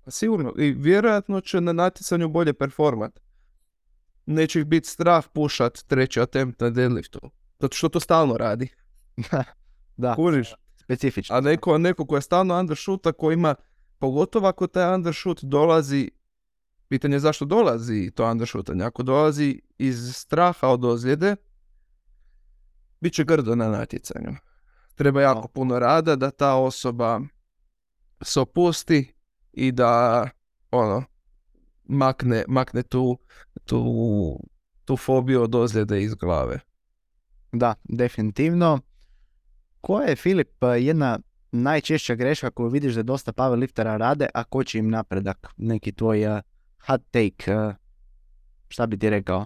Sigurno, i vjerojatno će na natjecanju bolje performat. Neće ih biti strah pušat treći attempt na deadliftu, zato što to stalno radi. Da, kužiš? Specifično. A neko koji je stalno undershoota, koji ima, pogotovo ako taj undershoot dolazi, pitanje je zašto dolazi to undershootanje. Ako dolazi iz straha od ozljede, bit će grdo na natjecanju. Treba jako puno rada da ta osoba se opusti i da ono makne tu fobiju od ozljede iz glave. Da, definitivno. Koja je, Filip, jedna najčešća greška koju vidiš da dosta powerliftera rade, a koči im napredak? Neki tvoj hot take, šta bi ti rekao?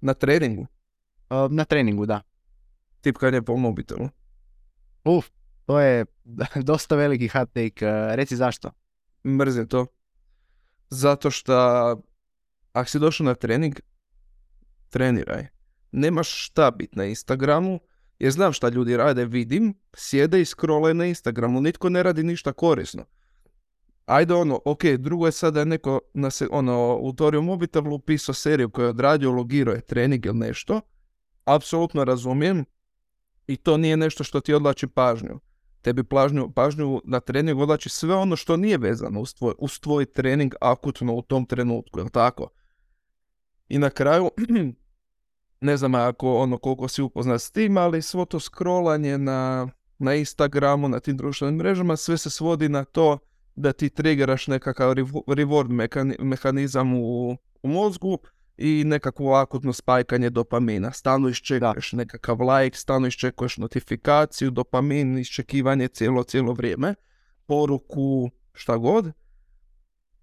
Na treningu? Na treningu, da. Tipkanje po mobitelu. To je dosta veliki hot take. Reci zašto. Mrzim to. Zato što ako si došao na trening, treniraj. Nemaš šta biti na Instagramu, jer znam šta ljudi rade, vidim, sjede i scrollaju na Instagramu, nitko ne radi ništa korisno. Ajde ono, ok, drugo je sada neko u Torio mobitelu upisao seriju koju je odradio, logirao je trening ili nešto. Apsolutno razumijem i to nije nešto što ti odlači pažnju. Tebi pažnju na trening odlači sve ono što nije vezano uz tvoj trening akutno u tom trenutku, jel tako? I na kraju, ne znam koliko si upoznat s tim, ali svo to scrollanje na Instagramu, na tim društvenim mrežama, sve se svodi na to da ti trigeraš nekakav reward mehanizam u mozgu i nekakvo akutno spajkanje dopamina. Stalno iščekuješ nekakav like, stalno iščekuješ notifikaciju, dopamin, iščekivanje cijelo vrijeme, poruku, šta god.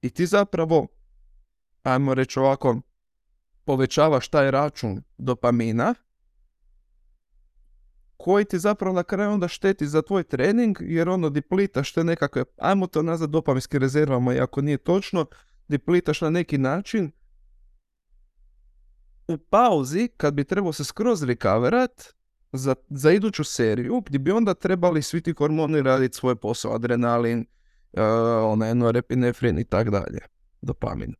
I ti zapravo, ajmo reći ovako, povećavaš taj račun dopamina koji ti zapravo na kraju onda šteti za tvoj trening, jer ono diplitaš te nekakve, ajmo to nazad dopaminski rezervama, i ako nije točno, diplitaš na neki način u pauzi, kad bi trebao se skroz recoverat, za iduću seriju, gdje bi onda trebali svi ti hormoni raditi svoj posao, adrenalin, norepinefrin i tak dalje, dopamin.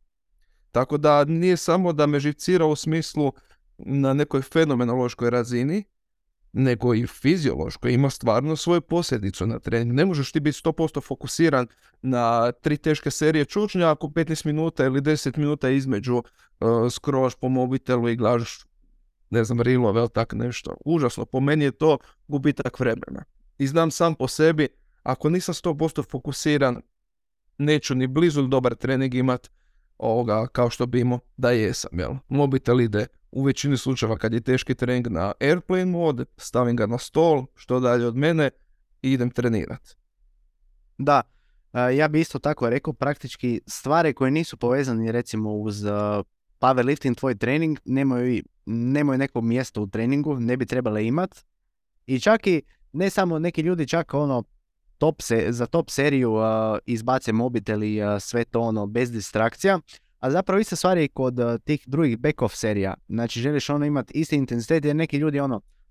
Tako da nije samo da me živcira u smislu na nekoj fenomenološkoj razini, nego i fiziološko, ima stvarno svoju posljedicu na trening. Ne možeš ti biti 100% fokusiran na tri teške serije čučnja ako 15 minuta ili 10 minuta između scrollaš po mobitelu i gledaš, reelove ili tak nešto. Užasno, po meni je to gubitak vremena. I znam sam po sebi, ako nisam 100% fokusiran, neću ni blizu dobar trening imat kao što bi imao da jesam. Jel? Mobitel ide u većini slučajeva kad je teški trening na airplane mode, stavim ga na stol, što dalje od mene, i idem trenirati. Da, ja bi isto tako rekao, praktički stvari koje nisu povezane recimo uz powerlifting, tvoj trening, nemaju neko mjesto u treningu, ne bi trebale imat. I čak i, ne samo neki ljudi, čak za top seriju izbace mobitel i sve to bez distrakcija. A zapravo iste stvari kod tih drugih back-off serija. Znači želiš imati isti intenzitet jer neki ljudi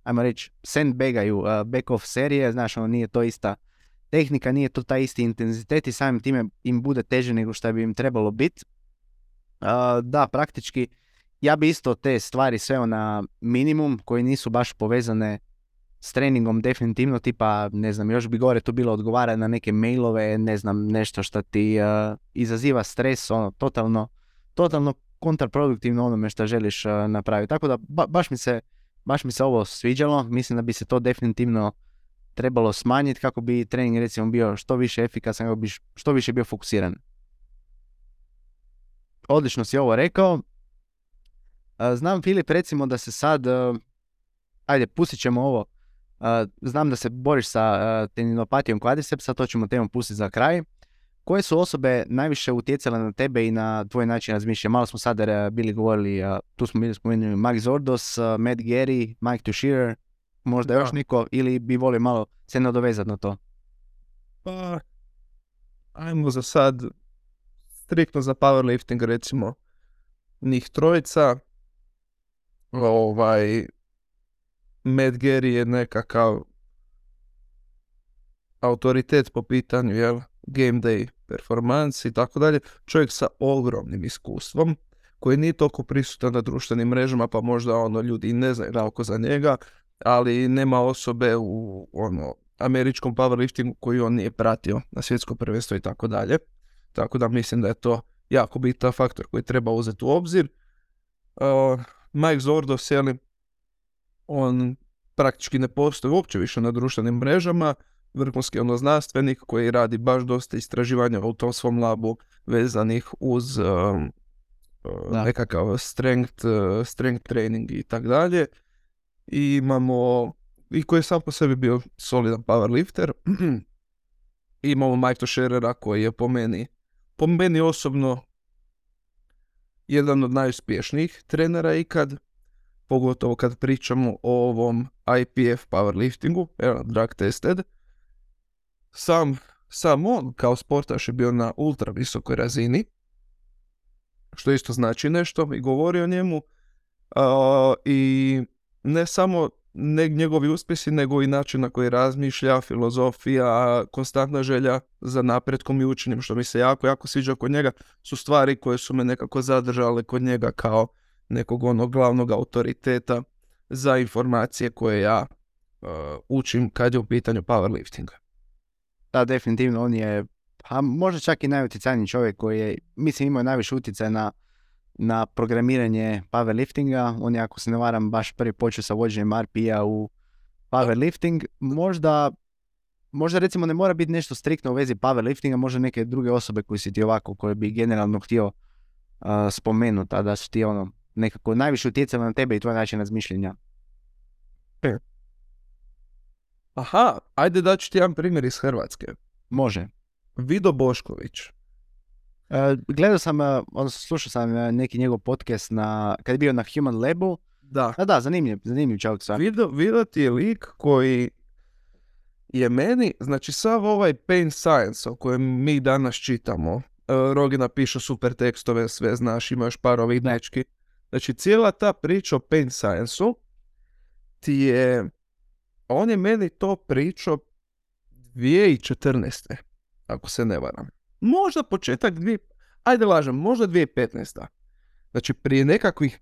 ajmo reći, sandbagaju back-off serije, znaš nije to ista tehnika, nije to taj isti intenzitet i samim time im bude teže nego što bi im trebalo biti. Da, praktički ja bi isto te stvari sveo na minimum koji nisu baš povezane s treningom definitivno, tipa, ne znam, još bi gore tu bilo odgovara na neke mailove, ne znam, nešto što ti izaziva stres, totalno kontraproduktivno onome što želiš napraviti. Tako da baš mi se ovo sviđalo, mislim da bi se to definitivno trebalo smanjiti kako bi trening recimo bio što više efikasan, kako bi što više bio fokusiran. Odlično si ovo rekao. Znam, Filip, recimo da se sad, ajde, pustit ćemo ovo, znam da se boriš sa tendinopatijom kvadricepsa, to ćemo temu pustiti za kraj. Koje su osobe najviše utjecale na tebe i na tvoj način razmišljanja? Malo smo sad bili govorili, tu smo bili spomenuli Mike Zourdos, Matt Gary, Mike Tuchscherer, možda još niko, ili bi volio malo se nadovezati na to? Pa, ajmo za sad, striktno za powerlifting recimo, njih trojica, Matt Gary je nekakav autoritet po pitanju, game day performance i tako dalje. Čovjek sa ogromnim iskustvom koji nije toliko prisutan na društvenim mrežama, pa možda ljudi ne znaju naoko za njega, ali nema osobe u američkom powerliftingu koju on nije pratio na svjetsko prvenstvo i tako dalje. Tako da mislim da je to jako bitan faktor koji treba uzeti u obzir. Mike Zourdos, on praktički ne postoji uopće više na društvenim mrežama, vrhunski znanstvenik koji radi baš dosta istraživanja u tom svom labu vezanih uz nekakav strength training i tak dalje. I imamo, i koji je sam po sebi bio solidan powerlifter, imamo Mike Tuchscherera koji je po meni osobno jedan od najuspješnijih trenera ikad, pogotovo kad pričamo o ovom IPF powerliftingu, drug tested. Sam on kao sportaš je bio na ultra visokoj razini, što isto znači nešto i govori o njemu. I ne samo njegovi uspjesi, nego i način na koji razmišlja, filozofija, konstantna želja za napretkom i učenjem, što mi se jako, jako sviđa kod njega, su stvari koje su me nekako zadržale kod njega kao nekog glavnog autoriteta za informacije koje ja učim kad je u pitanju powerliftinga. Da, definitivno, on je, a možda čak i najutjecajniji čovjek koji je, mislim, imao najviše utjecaj na programiranje powerliftinga. On je, ako se ne varam, baš prvi počeo sa vođenjem RP-a u powerlifting. Možda recimo ne mora biti nešto striktno u vezi powerliftinga, možda neke druge osobe koje si ti ovako, koje bi generalno htio spomenuti, a da su ti nekako najviše utjecali na tebe i tvoj način razmišljenja. Aha, ajde da ću ti jedan primjer iz Hrvatske. Može. Vido Bošković. Gledao sam, slušao sam neki njegov podcast kad je bio na Human Label. Da. Da, zanimljiv čovjek sam. Vido ti je lik koji je meni, znači sav pain science o kojem mi danas čitamo, Rogina piše super tekstove, sve znaš, imaš par ovih dečki. Znači cijela ta priča o pain science-u ti je on je meni to pričao 2014. Ako se ne varam. Možda početak, ajde lažem, možda 2015. Znači prije nekakvih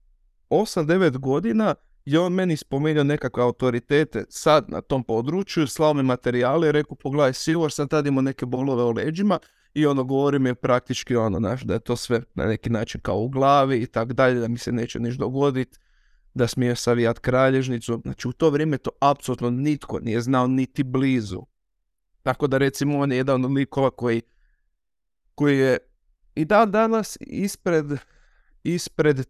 8-9 godina je on meni spomenuo nekakve autoritete sad na tom području, slao mi materijale i rekao pogledaj Silver, sad tad imao neke bolove u leđima i ono govori mi praktički ono, znaš, da je to sve na neki način kao u glavi i tak dalje, da mi se neće niš dogoditi, da smije savijat kralježnicu. Znači u to vrijeme to apsolutno nitko nije znao niti blizu. Tako da recimo on je jedan od likova koji je i dan danas ispred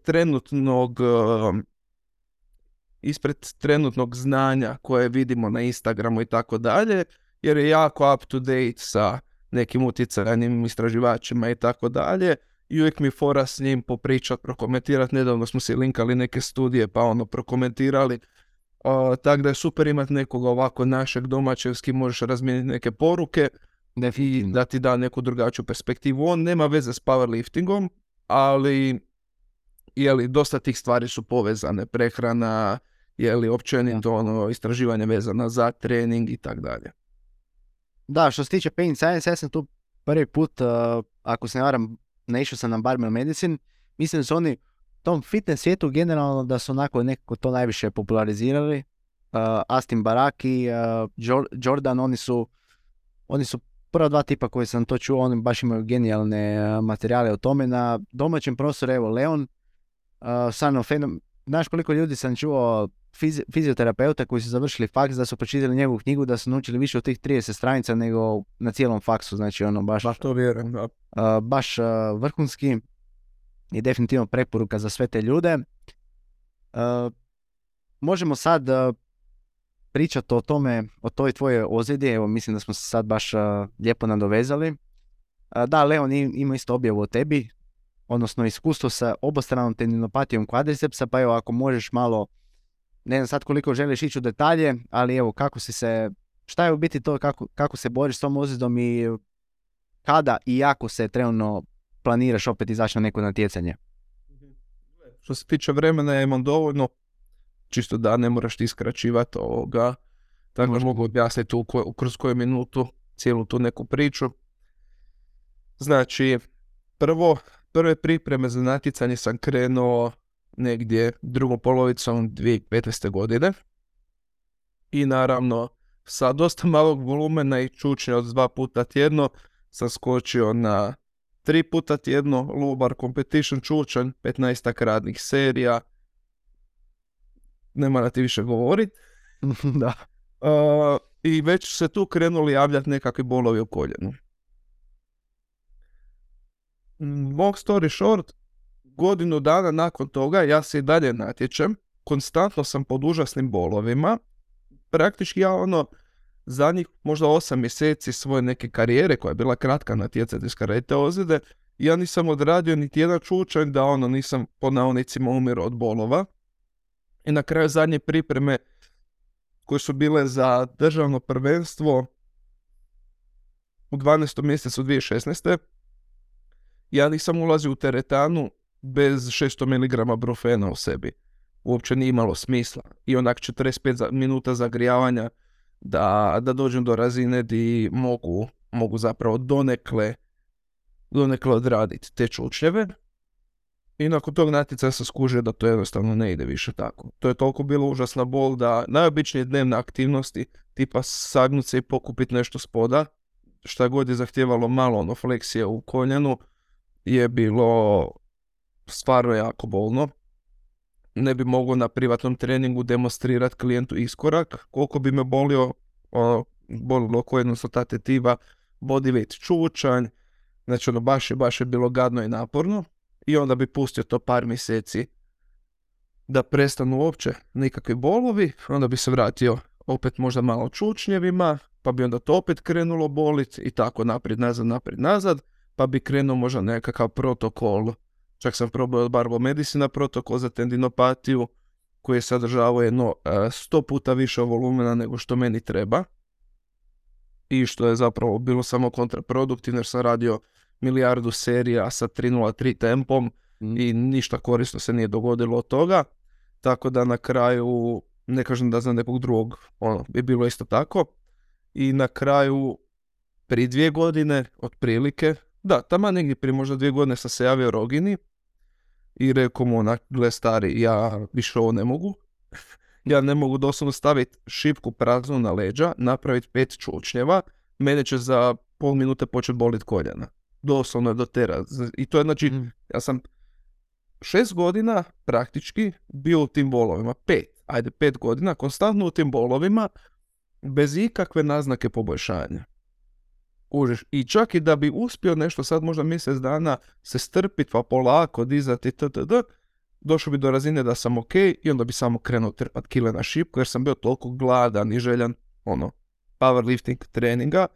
trenutnog znanja koje vidimo na Instagramu i tako dalje, jer je jako up to date sa nekim utjecajnim istraživačima i tako dalje. I uvijek mi fora s njim popričat, prokomentirat. Nedavno smo si linkali neke studije pa ono prokomentirali. Tako da je super imat nekoga ovako našeg domaćeg s kim možeš razmijeniti neke poruke i da ti da neku drugačiju perspektivu. On nema veze s powerliftingom, ali jeli, dosta tih stvari su povezane. Prehrana, jeli, općenito ono, istraživanje vezana za trening i tako dalje. Da, što se tiče Pain Science, ja sam tu prvi put, ako se ne varam, naišao sam na Barbell Medicine. Mislim da su oni u tom fitness svijetu generalno da su onako nekako to najviše popularizirali. Astin Baraki, Jordan, oni su prva dva tipa koji sam to čuo, oni baš imaju genijalne materijale o tome. Na domaćem prostoru, evo, Leon, znaš koliko ljudi sam čuo fizioterapeuta koji su završili faks, da su pročitali njegovu knjigu, da su naučili više od tih 30 stranica nego na cijelom faksu, znači ono baš to vjerujem, da. Baš vrhunski i definitivno preporuka za sve te ljude. Možemo sad pričati o tome, o toj tvojoj ozljedi, evo mislim da smo se sad baš lijepo nadovezali. Da, Leon ima isto objavu o tebi, odnosno iskustvo sa obostranom tendinopatijom kvadricepsa, pa evo ako možeš malo, ne znam sad koliko želiš ići u detalje, ali evo kako si se, šta je u biti to, kako se boriš s tom ozljedom i kada i ako se trenutno planiraš opet izaći na neko natjecanje? Što se tiče vremena ja imam dovoljno, čisto da ne moraš ti skraćivati ovoga, tako da mogu objasniti kroz koju minutu cijelu tu neku priču. Znači, prve pripreme za natjecanje sam krenuo negdje drugom polovicom 2015. godine i naravno sa dosta malog volumena i čučnje od 2 puta tjedno sam skočio na 3 puta tjedno lubar competition čučanj, 15 radnih serija. Ne moram ti više govorit. Da. I već se tu krenuli javljati nekakvi bolovi u koljenu. Long story short, godinu dana nakon toga ja se i dalje natječem. Konstantno sam pod užasnim bolovima. Praktički ja zadnjih možda 8 mjeseci svoje neke karijere koja je bila kratka natjecateljska radi te ozljede, ja nisam odradio niti jedan čučanj da nisam pod navodnicima umirao od bolova. I na kraju zadnje pripreme koje su bile za državno prvenstvo u 12. mjesecu 2016. Ja nisam ulazio u teretanu bez 600 mg brufena u sebi. Uopće nije imalo smisla. I onak 45 minuta zagrijavanja da dođem do razine di mogu zapravo donekle odraditi te čučnjeve. I nakon tog natjecaja sam skužio da to jednostavno ne ide više tako. To je toliko bilo užasna bol da najobičnije dnevne aktivnosti, tipa sagnut se i pokupiti nešto spoda, šta god je zahtijevalo malo fleksije u koljenu, je bilo stvarno jako bolno. Ne bi mogao na privatnom treningu demonstrirati klijentu iskorak, koliko bi me bolilo koljeno sa ta tetiva, body weight čučanj, znači baš je bilo gadno i naporno. I onda bi pustio to par mjeseci da prestanu uopće nikakvi bolovi, onda bi se vratio opet možda malo čučnjevima, pa bi onda to opet krenulo boliti i tako naprijed nazad, pa bi krenuo možda nekakav protokol. Čak sam probao od Barbell Medicine protokol za tendinopatiju koji je sadržavao 100 puta više volumena nego što meni treba i što je zapravo bilo samo kontraproduktivno jer sam radio milijardu serija sa 303 tempom i ništa korisno se nije dogodilo od toga. Tako da na kraju Ne kažem da znam nekog drugog, ono, je bilo isto tako. I na kraju, prije 2 godine, otprilike, da, tamo negdje prije možda 2 godine sam se javio Rogini i rekao mu onak, gle stari, ja više ovo ne mogu. Ja ne mogu doslovno staviti šipku praznu na leđa, napraviti 5 čučnjeva, mene će za pol minute početi boliti koljena. Doslovno do tera. I to je znači, ja sam 6 godina praktički bio u tim bolovima, 5 godina, konstantno u tim bolovima, bez ikakve naznake poboljšanja. Kužiš, i čak i da bi uspio nešto sad možda mjesec dana se strpiti, pa polako dizati itd., došao bi do razine da sam ok i onda bi samo krenuo trpati kile na šipku jer sam bio toliko gladan i željan ono, powerlifting treninga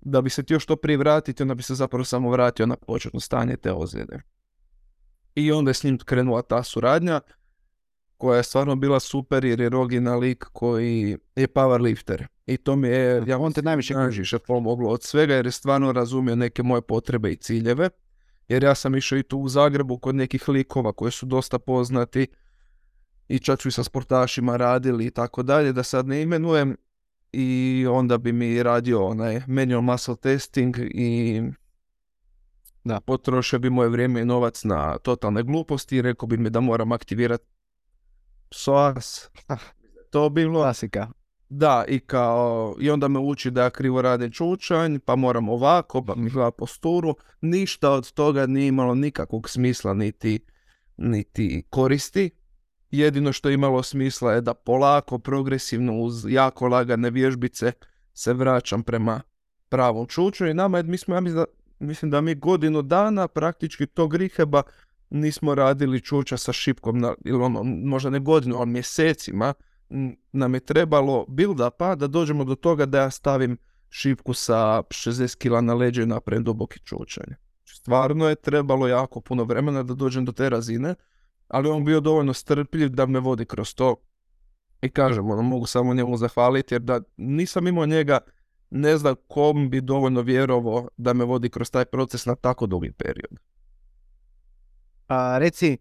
da bi se ti još to privratiti, onda bi se zapravo samo vratio na početno stanje te ozljede. I onda je s njim krenula ta suradnja koja je stvarno bila super jer je Rogina lik koji je powerlifter. I to mi je, ja on te najviše kužiše pomoglo od svega jer je stvarno razumio neke moje potrebe i ciljeve. Jer ja sam išao i tu u Zagrebu kod nekih likova koji su dosta poznati i čak su i sa sportašima radili i tako dalje, da sad ne imenujem. I onda bi mi radio onaj manual muscle testing i da, potrošio bi moje vrijeme i novac na totalne gluposti i rekao bi mi da moram aktivirati psoas. To bilo klasika. Da, i kao, i onda me uči da krivo rade čučanj, pa moram ovako, pa mi gleda posturu. Ništa od toga nije imalo nikakvog smisla, niti koristi. Jedino što je imalo smisla je da polako, progresivno, uz jako lagane vježbice se vraćam prema pravom čučnju. I nama, mislim da mi godinu dana praktički tog riheba nismo radili čuča sa šipkom, ili ono, možda ne godinu, ali mjesecima. Nam je trebalo build-upa da dođemo do toga da ja stavim šipku sa 60 kila na leđe i napravim duboki čučanj. Stvarno je trebalo jako puno vremena da dođem do te razine, ali on bio dovoljno strpljiv da me vodi kroz to. I kažem, ono, mogu samo njemu zahvaliti jer da nisam imao njega, ne znam kom bi dovoljno vjerovao da me vodi kroz taj proces na tako dugi period. A, reci,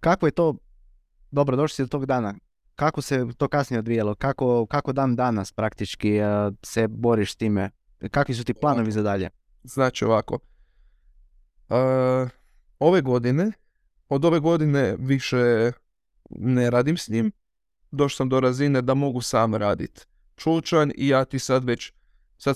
kako je to, dobro, došli si do tog dana, kako se to kasnije odvijalo? Kako dan danas praktički se boriš s time? Kakvi su ti planovi za dalje? Znači ovako, od ove godine više ne radim s njim. Došao sam do razine da mogu sam raditi čučanj i ja ti sad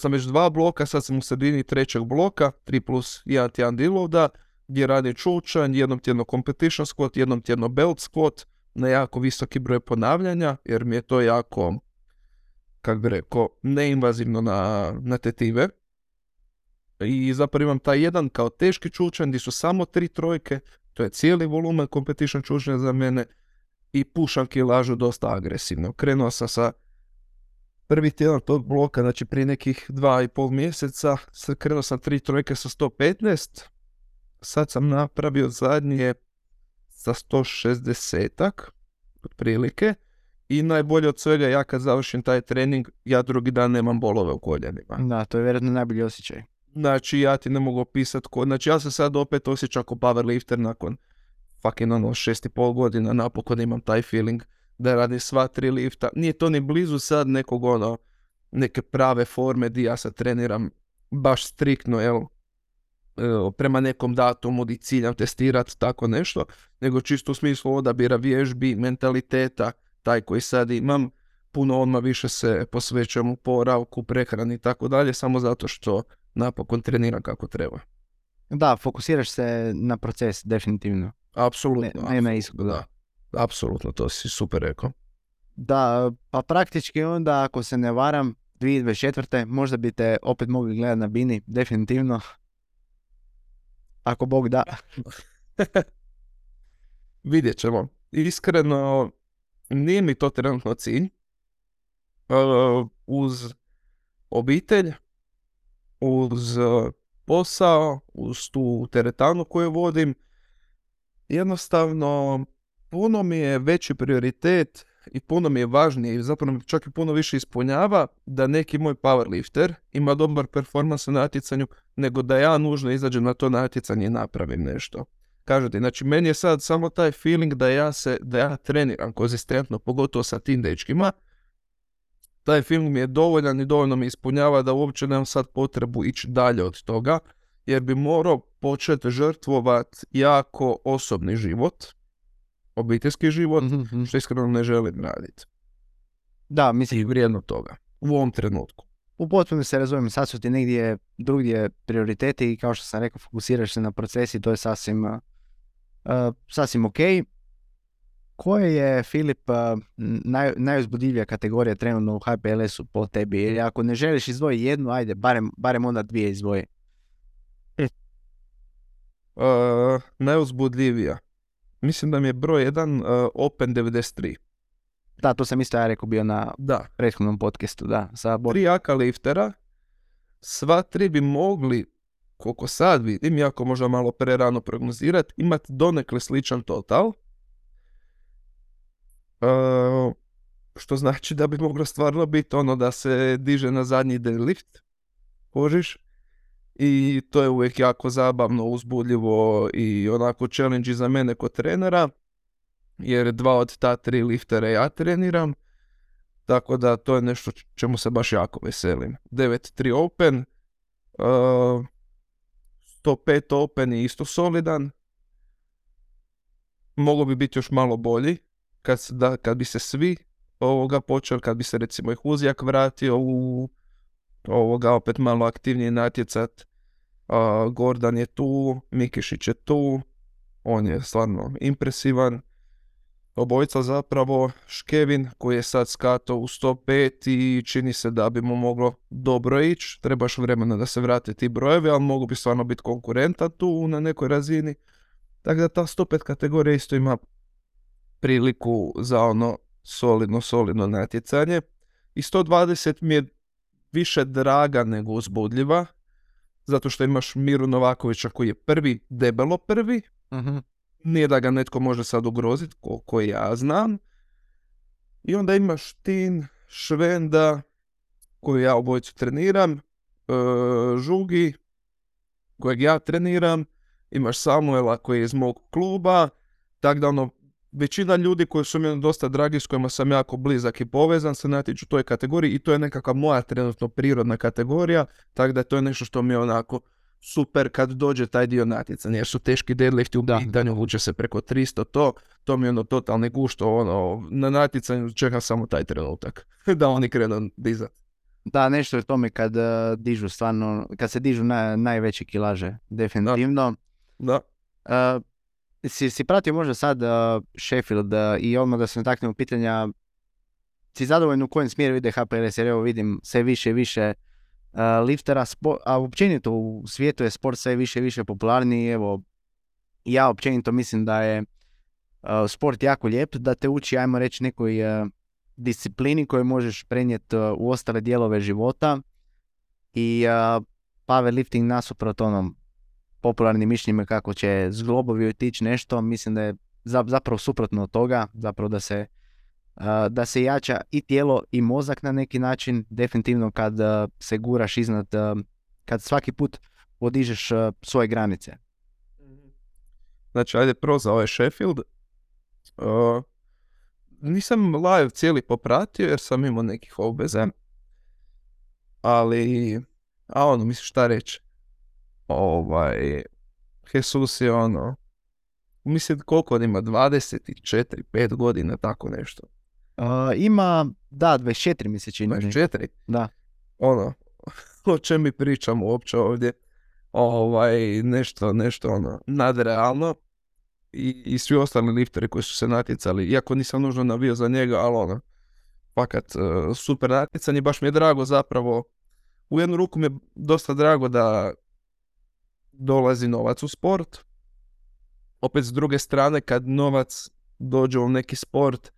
sam već 2 bloka, sad sam u sredini 3. bloka, 3+1 tjedan deloada, gdje radim čučanj, jednom tjedno competition squat, jednom tjedno belt squat, na jako visoki broj ponavljanja, jer mi je to jako, kako bi rekao, neinvazivno na tetive. I zapravo imam taj jedan kao teški čučanj gdje su samo 3 trojke, to je cijeli volumen competition čučnja za mene, i pušam kilažu dosta agresivno. Krenuo sam sa prvi tjedan tog bloka, znači prije nekih 2,5 mjeseca, krenuo sam 3 trojke sa 115, sad sam napravio zadnje sa 160-ak, otprilike, i najbolje od svega, ja kad završim taj trening, ja drugi dan nemam bolove u koljenima. Da, to je vjerojatno najbolji osjećaj. Znači, ja ti ne mogu opisati, znači ja se sad opet osjećam kao powerlifter nakon fucking ono 6,5 godina, napokon imam taj feeling da radim sva 3 lifta. Nije to ni blizu sad nekog ono, neke prave forme di ja sad treniram baš striktno, jel? Prema nekom datumu di ciljam testirati tako nešto, nego čisto u smislu odabira vježbi, mentaliteta, taj koji sad imam, puno odmah više se posvećujem oporavku, prehrani i tako dalje, samo zato što napokon treniram kako treba. Da, fokusiraš se na proces, definitivno. Apsolutno. Ne na ishod. Da, apsolutno, to si super rekao. Da, pa praktički onda, ako se ne varam, 2024. možda bi te opet mogli gledati na Bini, definitivno. Ako Bog da. Vidjet ćemo. Iskreno, nije mi to trenutno cilj. Uz obitelj, uz posao, uz tu teretanu koju vodim, jednostavno puno mi je veći prioritet i puno mi je važnije i zapravo mi čak i puno više ispunjava da neki moj powerlifter ima dobar performans na natjecanju nego da ja nužno izađem na to natjecanje i napravim nešto. Kažu ti, znači meni je sad samo taj feeling da ja treniram konzistentno, pogotovo sa tim dečkima. Taj feeling mi je dovoljan i dovoljno mi ispunjava da uopće nemam sad potrebu ići dalje od toga, jer bi morao početi žrtvovati jako osobni život, obiteljski život, što iskreno ne želim raditi. Da, mislim vrijedno toga u ovom trenutku. U potpuno se razumijem, sad su ti negdje drugdje prioriteti i kao što sam rekao, fokusiraš se na proces i to je sasvim ok. Koja je, Filip, najuzbudljivija kategorija trenutno u HPLS-u po tebi? Ili ako ne želiš izdvojiti jednu, ajde, barem onda dvije izdvoji. Najuzbudljivija. Mislim da mi je broj 1 Open 93. Da, to sam isto ja rekao bio na prethodnom podcastu. Da, sa 3 jaka liftera, sva 3 bi mogli, koliko sad vidim, jako možda malo prerano prognozirati, imati donekle sličan total. Što znači da bi moglo stvarno biti ono da se diže na zadnji deadlift, kožiš, i to je uvijek jako zabavno, uzbudljivo i onako challenge za mene kao trenera, jer 2 od ta 3 liftera ja treniram, tako da to je nešto čemu se baš jako veselim. 9-3 Open, 105 Open je isto solidan, mogo bi biti još malo bolji. Kad bi se svi počeli, kad bi se recimo i Huzijak vratio u opet malo aktivnije natjecat, Gordan je tu, Mikišić je tu, on je stvarno impresivan. Obojica zapravo, Škevin koji je sad skatao u 105 i čini se da bi mu moglo dobro ići, trebaš vremena da se vrate ti brojevi, ali mogu bi stvarno biti konkurenta tu na nekoj razini. Tako da ta 105 kategorija isto ima priliku za ono solidno natjecanje. I 120 mi je više draga nego uzbudljiva, zato što imaš Miru Novakovića koji je debelo prvi. Uh-huh. Nije da ga netko može sad ugroziti, koliko ja znam. I onda imaš Tin, Švenda, koju ja obojicu treniram, Žugi, kojeg ja treniram, imaš Samuela koji je iz mog kluba, tako da ono, većina ljudi koji su mi dosta dragi, s kojima sam jako blizak i povezan, se natječu u toj kategoriji i to je nekakva moja trenutno prirodna kategorija, tako da to je nešto što mi je onako super kad dođe taj dio natjecanja, jer su teški deadlifti u pitanju, vuče se preko 300, to mi je ono totalni gušto, ono, na natjecanju čeka samo taj trenutak, da oni krenu dizati. Da, nešto je tome kad dižu stvarno, kad se dižu najveće kilaže, definitivno. Da. Si pratio možda sad Sheffield i odmah da se nataknemo pitanja, si zadovoljno u kojem smjeru ide HPLS, jer evo vidim sve više i više liftera, a općenito u svijetu je sport sve više i više popularniji. Evo, ja općenito mislim da je sport jako lijep, da te uči, ajmo reći, nekoj disciplini koju možeš prenijeti u ostale dijelove života i powerlifting nasuprot onom popularnim mišljenjima kako će zglobovi otići nešto, mislim da je zapravo suprotno od toga, zapravo da se jača i tijelo i mozak na neki način, definitivno kad se guraš iznad, kad svaki put podižeš svoje granice. Znači, ajde prvo za ovaj Sheffield. Nisam live cijeli popratio jer sam imao nekih obveza, ali, mislim šta reći. Jesus je ono, mislim koliko on ima, 24, 5 godina, tako nešto. Ima, da, 24 mi se čini. 24? Da. Ono, o čem mi pričam uopće ovdje, nešto ono, nadrealno. I svi ostali lifteri koji su se natjecali, iako nisam nužno navio za njega, ali ono, fakat super natjecanje, baš mi je drago zapravo, u jednu ruku mi je dosta drago da dolazi novac u sport. Opet s druge strane, kad novac dođe u neki sport,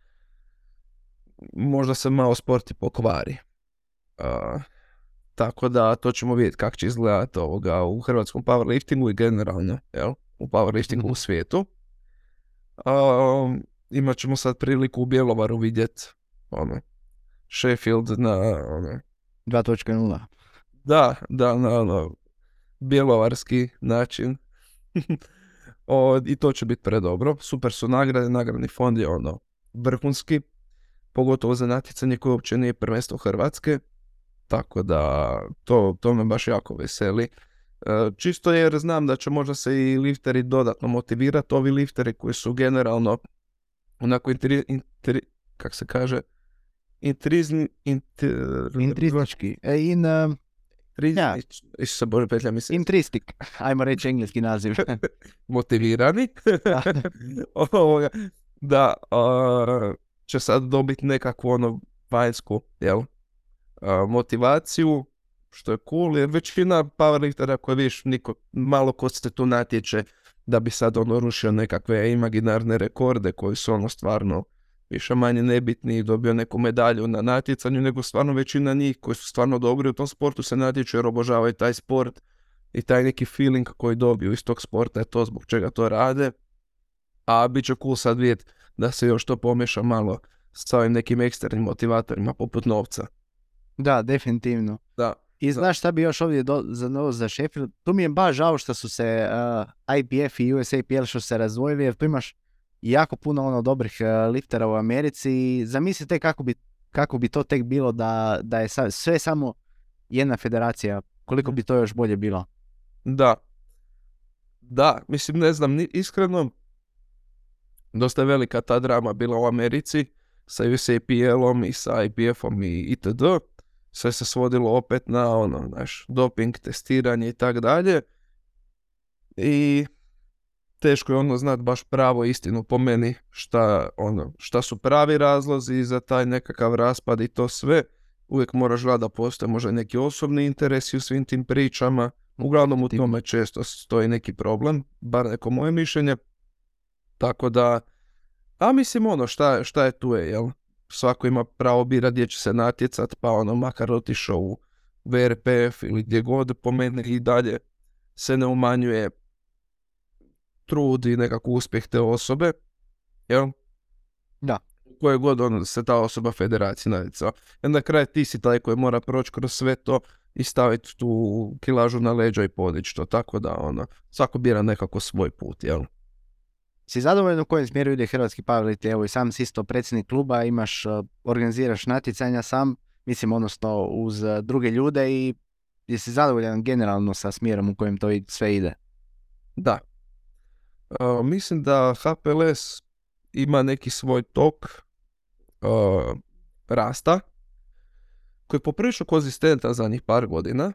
možda se malo sport i pokvari. Tako da to ćemo vidjeti kako će izgledati u hrvatskom powerliftingu i generalno u powerliftingu u svijetu. Imat ćemo sad priliku u Bjelovaru vidjeti Sheffield na 2.0. Da, na bjelovarski način. I to će biti predobro. Super su nagrade, nagradni fond je ono vrhunski, pogotovo za natjecanje koje uopće nije prvenstvo Hrvatske, tako da to me baš jako veseli. Čisto jer znam da će možda se i lifteri dodatno motivirati, ovi lifteri koji su generalno onako intristik, ajmo reći engleski naziv. Motivirani. Da, će sad dobiti nekakvu ono vanjsku motivaciju, što je cool, jer većina powerliftera koje vidiš, malo ko se tu natječe da bi sad ono rušio nekakve imaginarne rekorde koji su ono stvarno više manje nebitni i dobio neku medalju na natjecanju, nego stvarno većina njih koji su stvarno dobri u tom sportu se natječu jer obožavaju taj sport i taj neki feeling koji dobiju iz tog sporta je to zbog čega to rade. A bit će cool sad vidjeti da se još to pomeša malo sa ovim nekim eksternim motivatorima poput novca. Da, definitivno. Da. I znaš šta bi još ovdje za Sheffield? Tu mi je baš žao što su se IPF i USAPL što se razvojili, jer tu imaš jako puno ono dobrih liftera u Americi i zamislite kako bi to tek bilo da je sve samo jedna federacija, koliko bi to još bolje bilo. Da. Da, mislim ne znam, iskreno dosta je velika ta drama bila u Americi sa USAPL-om i sa IPF-om i itd. Sve se svodilo opet na ono, znaš, doping, testiranje i tak dalje. I teško je ono znat baš pravo istinu po meni šta su pravi razlozi za taj nekakav raspad i to sve. Uvijek moraš gledati da postoje možda neki osobni interesi u svim tim pričama. Uglavnom u tome često stoji neki problem, bar neko moje mišljenje. Tako da, a mislim ono šta je tu je, jel? Svako ima pravo birat gdje će se natjecat, pa ono makar otišao u VRPF ili gdje god, po meni i dalje se ne umanjuje trud i nekako uspjeh te osobe, jel? Da. Koje god ono se ta osoba federaciji natjecao. I na kraju ti si taj koji mora proći kroz sve to i staviti tu kilažu na leđa i podići to, tako da ono, svako bira nekako svoj put, jel? Si zadovoljno u kojem smjeru ide hrvatski powerlifting? Evo i sam si isto predsjednik kluba, organiziraš natjecanja sam, mislim odnosno uz druge ljude, i jesi zadovoljan generalno sa smjerom u kojem to sve ide? Da. Mislim da HPLS ima neki svoj tok rasta koji je poprilično konzistentan zadnjih par godina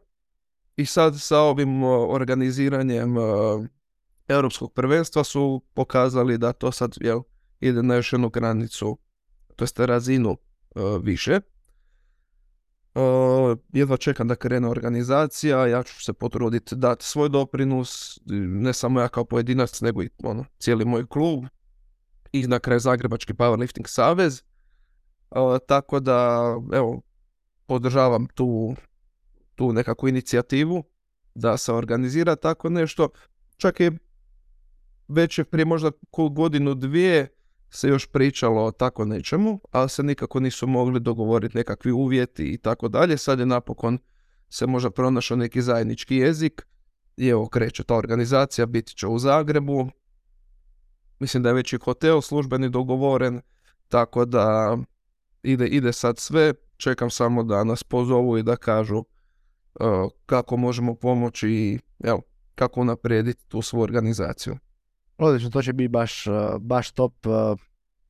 i sad sa ovim organiziranjem Europskog prvenstva su pokazali da to sad ide na još jednu granicu, to jest razinu više. Jedva čekam da krene organizacija, ja ću se potruditi dati svoj doprinos, ne samo ja kao pojedinac, nego i cijeli moj klub i na kraju Zagrebački powerlifting savez. Tako da, evo, podržavam tu nekakvu inicijativu da se organizira tako nešto. Čak je već prije možda godinu dvije se još pričalo o tako nečemu, ali se nikako nisu mogli dogovoriti nekakvi uvjeti i tako dalje. Sad je napokon se možda pronašao neki zajednički jezik i evo kreće ta organizacija, biti će u Zagrebu. Mislim da je već i hotel službeni dogovoren, tako da ide sad sve. Čekam samo da nas pozovu i da kažu kako možemo pomoći i evo, kako naprijediti tu svu organizaciju. Odlično, to će biti baš top.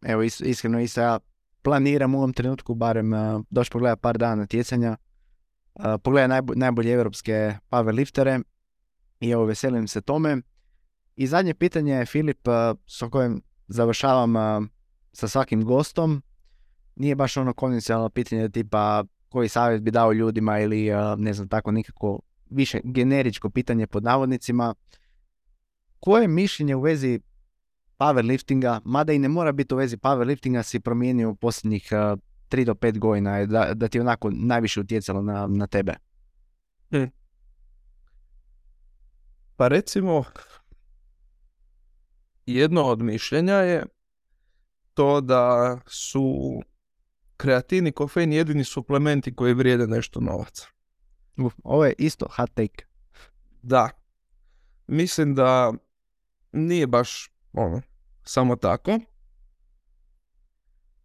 Evo, iskreno isto ja planiram u ovom trenutku barem doći pogledati par dana natjecanja, pogledati najbolje evropske powerliftere i evo, veselim se tome. I zadnje pitanje je, Filip, s kojim završavam sa svakim gostom. Nije baš ono konvencionalno pitanje tipa koji savjet bi dao ljudima ili ne znam, tako nikako, više generičko pitanje pod navodnicima. Koje mišljenje u vezi powerliftinga, mada i ne mora biti u vezi powerliftinga, si promijenio u posljednjih 3 do 5 godina da ti onako najviše utjecalo na tebe? Pa recimo, jedno od mišljenja je to da su kreatin i kofein jedini suplementi koji vrijede nešto novaca. Ovo je isto hot take. Da. Mislim da nije baš ono, samo tako.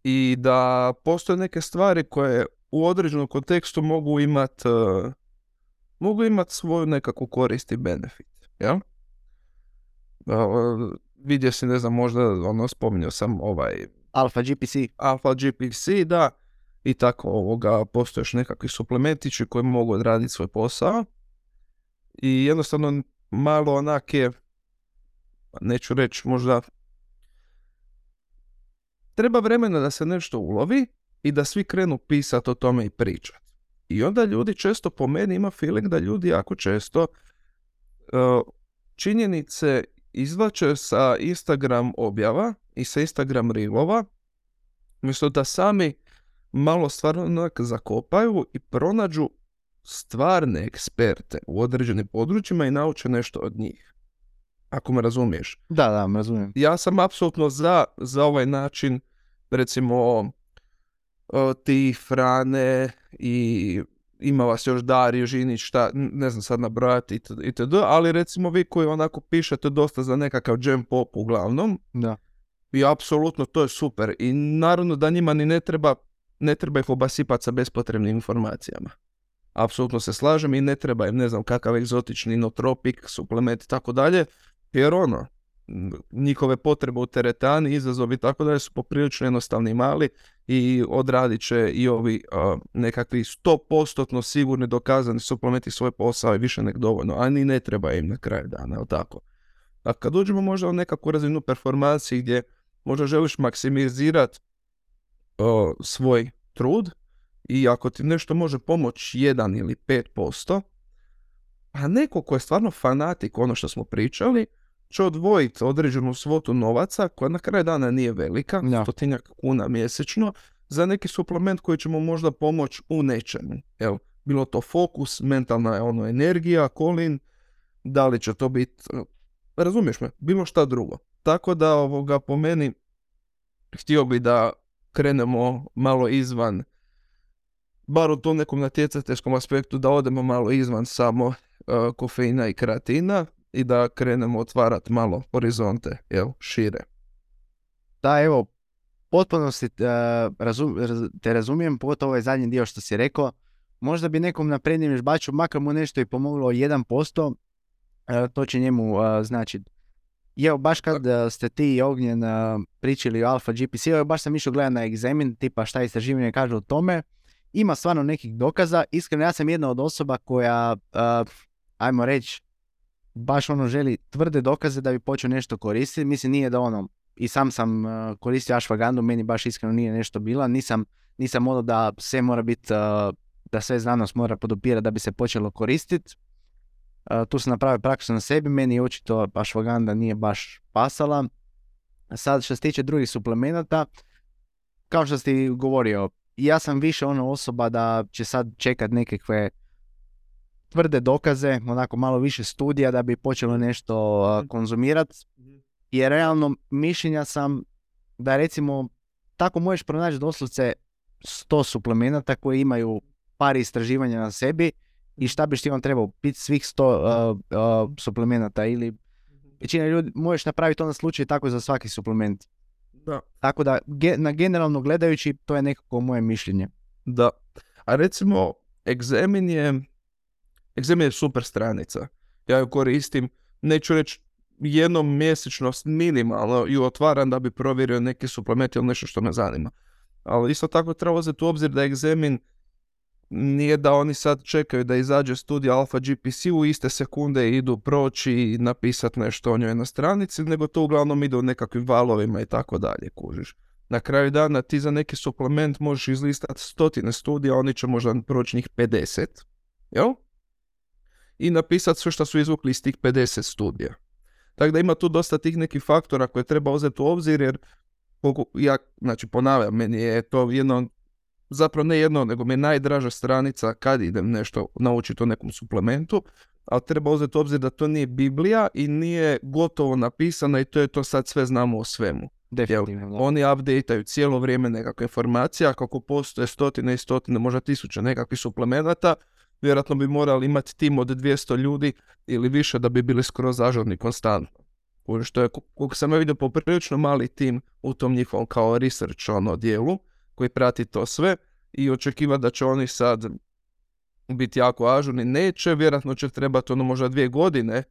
I da postoje neke stvari koje u određenom kontekstu mogu imati svoju nekakvu korist i benefit. Ja? Vidio si, ne znam, možda ono, spominjao sam ovaj... Alpha GPC. Alpha GPC, da. I tako postoje još nekakvi suplementići koji mogu odraditi svoj posao. I jednostavno malo onak je, neću reći, možda treba vremena da se nešto ulovi i da svi krenu pisati o tome i pričati. I onda ljudi često, po meni ima feeling da ljudi jako često činjenice izvlače sa Instagram objava i sa Instagram reelova, umjesto da sami malo stvarno zakopaju i pronađu stvarne eksperte u određenim područjima i nauče nešto od njih. Ako me razumiješ. Da, razumijem. Ja sam apsolutno za ovaj način, recimo, ti, Frane i ima vas još Dario Žinić, šta, ne znam sad nabrojati itd. Ali recimo vi koji onako pišete dosta za nekakav jam pop uglavnom. Da. I apsolutno to je super. I naravno da njima ni ne treba ih obasipati sa bespotrebnim informacijama. Apsolutno se slažem i ne treba im, ne znam, kakav egzotični inotropik, suplement i tako dalje, jer ono, njihove potrebe u teretani, izazovi i tako dalje su poprilično jednostavni i mali i odradit će i ovi nekakvi 100% sigurni dokazani suplementi svoj posao i više nek dovoljno, a ni ne treba im na kraju dana, jel tako? A kad uđemo možda u nekakvu razinu performansi gdje možda želiš maksimizirati svoj trud, i ako ti nešto može pomoći 1 ili 5%, a neko ko je stvarno fanatik, ono što smo pričali, će odvojiti određenu svotu novaca, koja na kraju dana nije velika, ja. 100 kuna mjesečno, za neki suplement koji će mu možda pomoći u nečemu. Evo, bilo to fokus, mentalna ono, energija, kolin, da li će to biti, razumiješ me, bilo šta drugo. Tako da po meni, htio bi da krenemo malo izvan, bar u tom nekom natjecateljskom aspektu, da odemo malo izvan samo kofeina i kreatina i da krenemo otvarati malo horizonte, jel, šire. Da, evo, potpuno te razumijem, pogotovo ovaj zadnji dio što si rekao. Možda bi nekom naprednim vježbaču, makar mu nešto i pomoglo 1%, to će njemu značiti. Evo, baš kad ste ti i Ognjen pričali o Alfa GPC, evo, baš sam išao gledati na Egzemin, tipa šta istraživanje kaže o tome. Ima stvarno nekih dokaza. Iskreno, ja sam jedna od osoba koja, ajmo reći, baš ono želi tvrde dokaze da bi počeo nešto koristiti. Mislim, nije da ono, i sam sam koristio ashwagandu, meni baš iskreno nije nešto bila. Nisam ono da sve mora biti, da sve znanost mora podupirati da bi se počelo koristiti. Tu sam napravio praksu na sebi, meni očito ashwaganda nije baš pasala. Sad, što se tiče drugih suplemenata, kao što ste govorio, ja sam više ona osoba da će sad čekat nekakve tvrde dokaze, onako malo više studija da bi počelo nešto konzumirati. Jer realno mišljenja sam da recimo tako možeš pronaći doslovce 100 suplemenata koji imaju par istraživanja na sebi i šta biš ti on trebao piti svih 100 suplemenata ili većina ljudi možeš napraviti to na slučaj tako za svaki suplement. Da. Tako da, na generalno gledajući, to je nekako moje mišljenje. Da. A recimo, Egzemin je super stranica. Ja ju koristim, neću reći, jednom mjesečno minimalno ju otvaram da bi provjerio neki suplement ili nešto što me zanima. Ali isto tako treba uzeti u obzir da Egzemin nije da oni sad čekaju da izađe studija Alfa GPC u iste sekunde idu proći i napisati nešto o njoj na stranici, nego to uglavnom ide u nekakvim valovima i tako dalje, kužiš. Na kraju dana ti za neki suplement možeš izlistati 100 studija, oni će možda proći njih 50, jel? I napisati sve što su izvukli iz tih 50 studija. Tako da ima tu dosta tih nekih faktora koje treba uzeti u obzir, jer ja, znači ponavljam, meni je to nego mi je najdraža stranica kad idem nešto naučiti o nekom suplementu, ali treba uzeti obzir da to nije Biblija i nije gotovo napisana i to je to sad sve znamo o svemu. Definitivno. Oni updateaju cijelo vrijeme nekakve informacije, a kako postoje 100, možda 1000 nekakvih suplemenata, vjerojatno bi morali imati tim od 200 ljudi ili više da bi bili skroz ažurni konstantno. što je, kako sam vidio, poprilično mali tim u tom njihovom kao research dijelu koji prati to sve i očekiva da će oni sad biti jako ažurni. Neće, vjerojatno će trebati ono možda 2 godine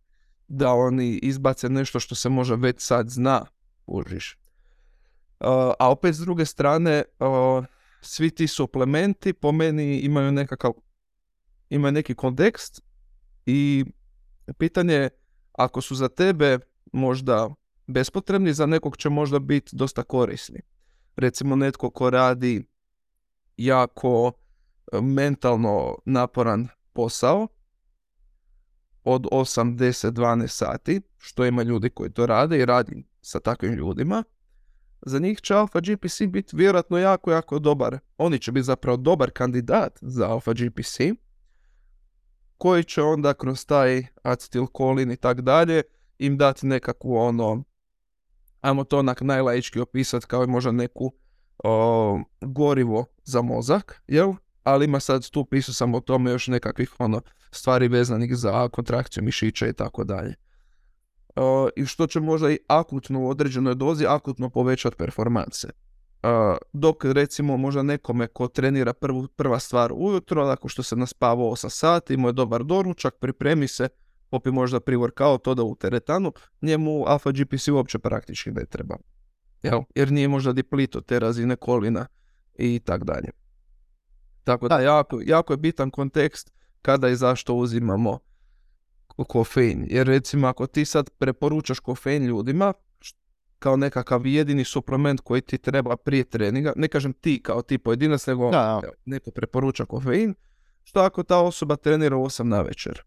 da oni izbace nešto što se možda već sad zna, užiš. A opet s druge strane, svi ti suplementi po meni imaju nekakav, imaju neki kontekst i pitanje je, ako su za tebe možda bespotrebni, za nekog će možda biti dosta korisni. Recimo netko ko radi jako mentalno naporan posao od 8, 10, 12 sati, što ima ljudi koji to rade i radim sa takvim ljudima, za njih će Alpha GPC biti vjerojatno jako, jako dobar. Oni će biti zapravo dobar kandidat za Alpha GPC, koji će onda kroz taj acetilkolin i tak dalje im dati nekakvu ono, ajmo to onak najlaički opisati kao možda neku gorivo za mozak, jel? Ali ima sad tu pisao sam o tome još nekakvih ono stvari vezanih za kontrakciju mišića i tako dalje. I što će možda i akutno u određenoj dozi akutno povećati performanse. Dok recimo možda nekome ko trenira prva stvar ujutro, nakon što se naspava 8 sati, imao je dobar doručak, pripremi se, popi možda pre-workout, oda u teretanu, njemu Alpha GPC uopće praktički ne treba. Jel? Jer nije možda diplito te razine kolina i tak dalje. Tako da, jako, jako je bitan kontekst kada i zašto uzimamo kofein. Jer recimo ako ti sad preporučaš kofein ljudima kao nekakav jedini suplement koji ti treba prije treninga, ne kažem ti kao ti pojedinac, nego neko preporuča kofein, što ako ta osoba trenira u 8 na večer?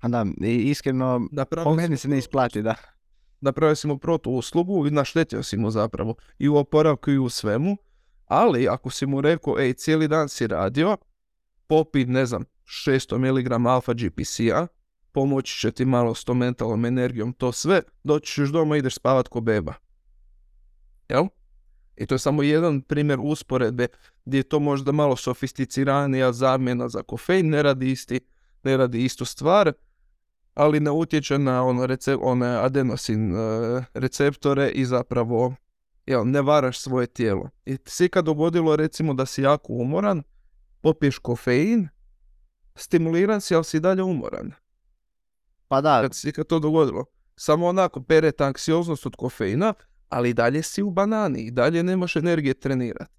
A da, iskreno, po meni se ne isplati, da. Napravio si mu protu uslugu i naštetio si mu zapravo i u oporavku i u svemu, ali ako si mu rekao, ej, cijeli dan si radio, popi, ne znam, 600 mg alfa GPC-a, pomoći će ti malo s tom mentalnom energijom, to sve, doćiš doma i ideš spavat ko beba. Jel? I to je samo jedan primjer usporedbe gdje je to možda malo sofisticiranija zamjena za kofein, ne radi istu stvar, ali ne utječe na one adenosin receptore i zapravo ne varaš svoje tijelo. I si kad dogodilo recimo da si jako umoran, popiješ kofein, stimuliran si, ali si dalje umoran. Pa da. Kad si kad to dogodilo. Samo onako pere ta anksioznost od kofeina, ali dalje si u banani i dalje nemaš energije trenirati.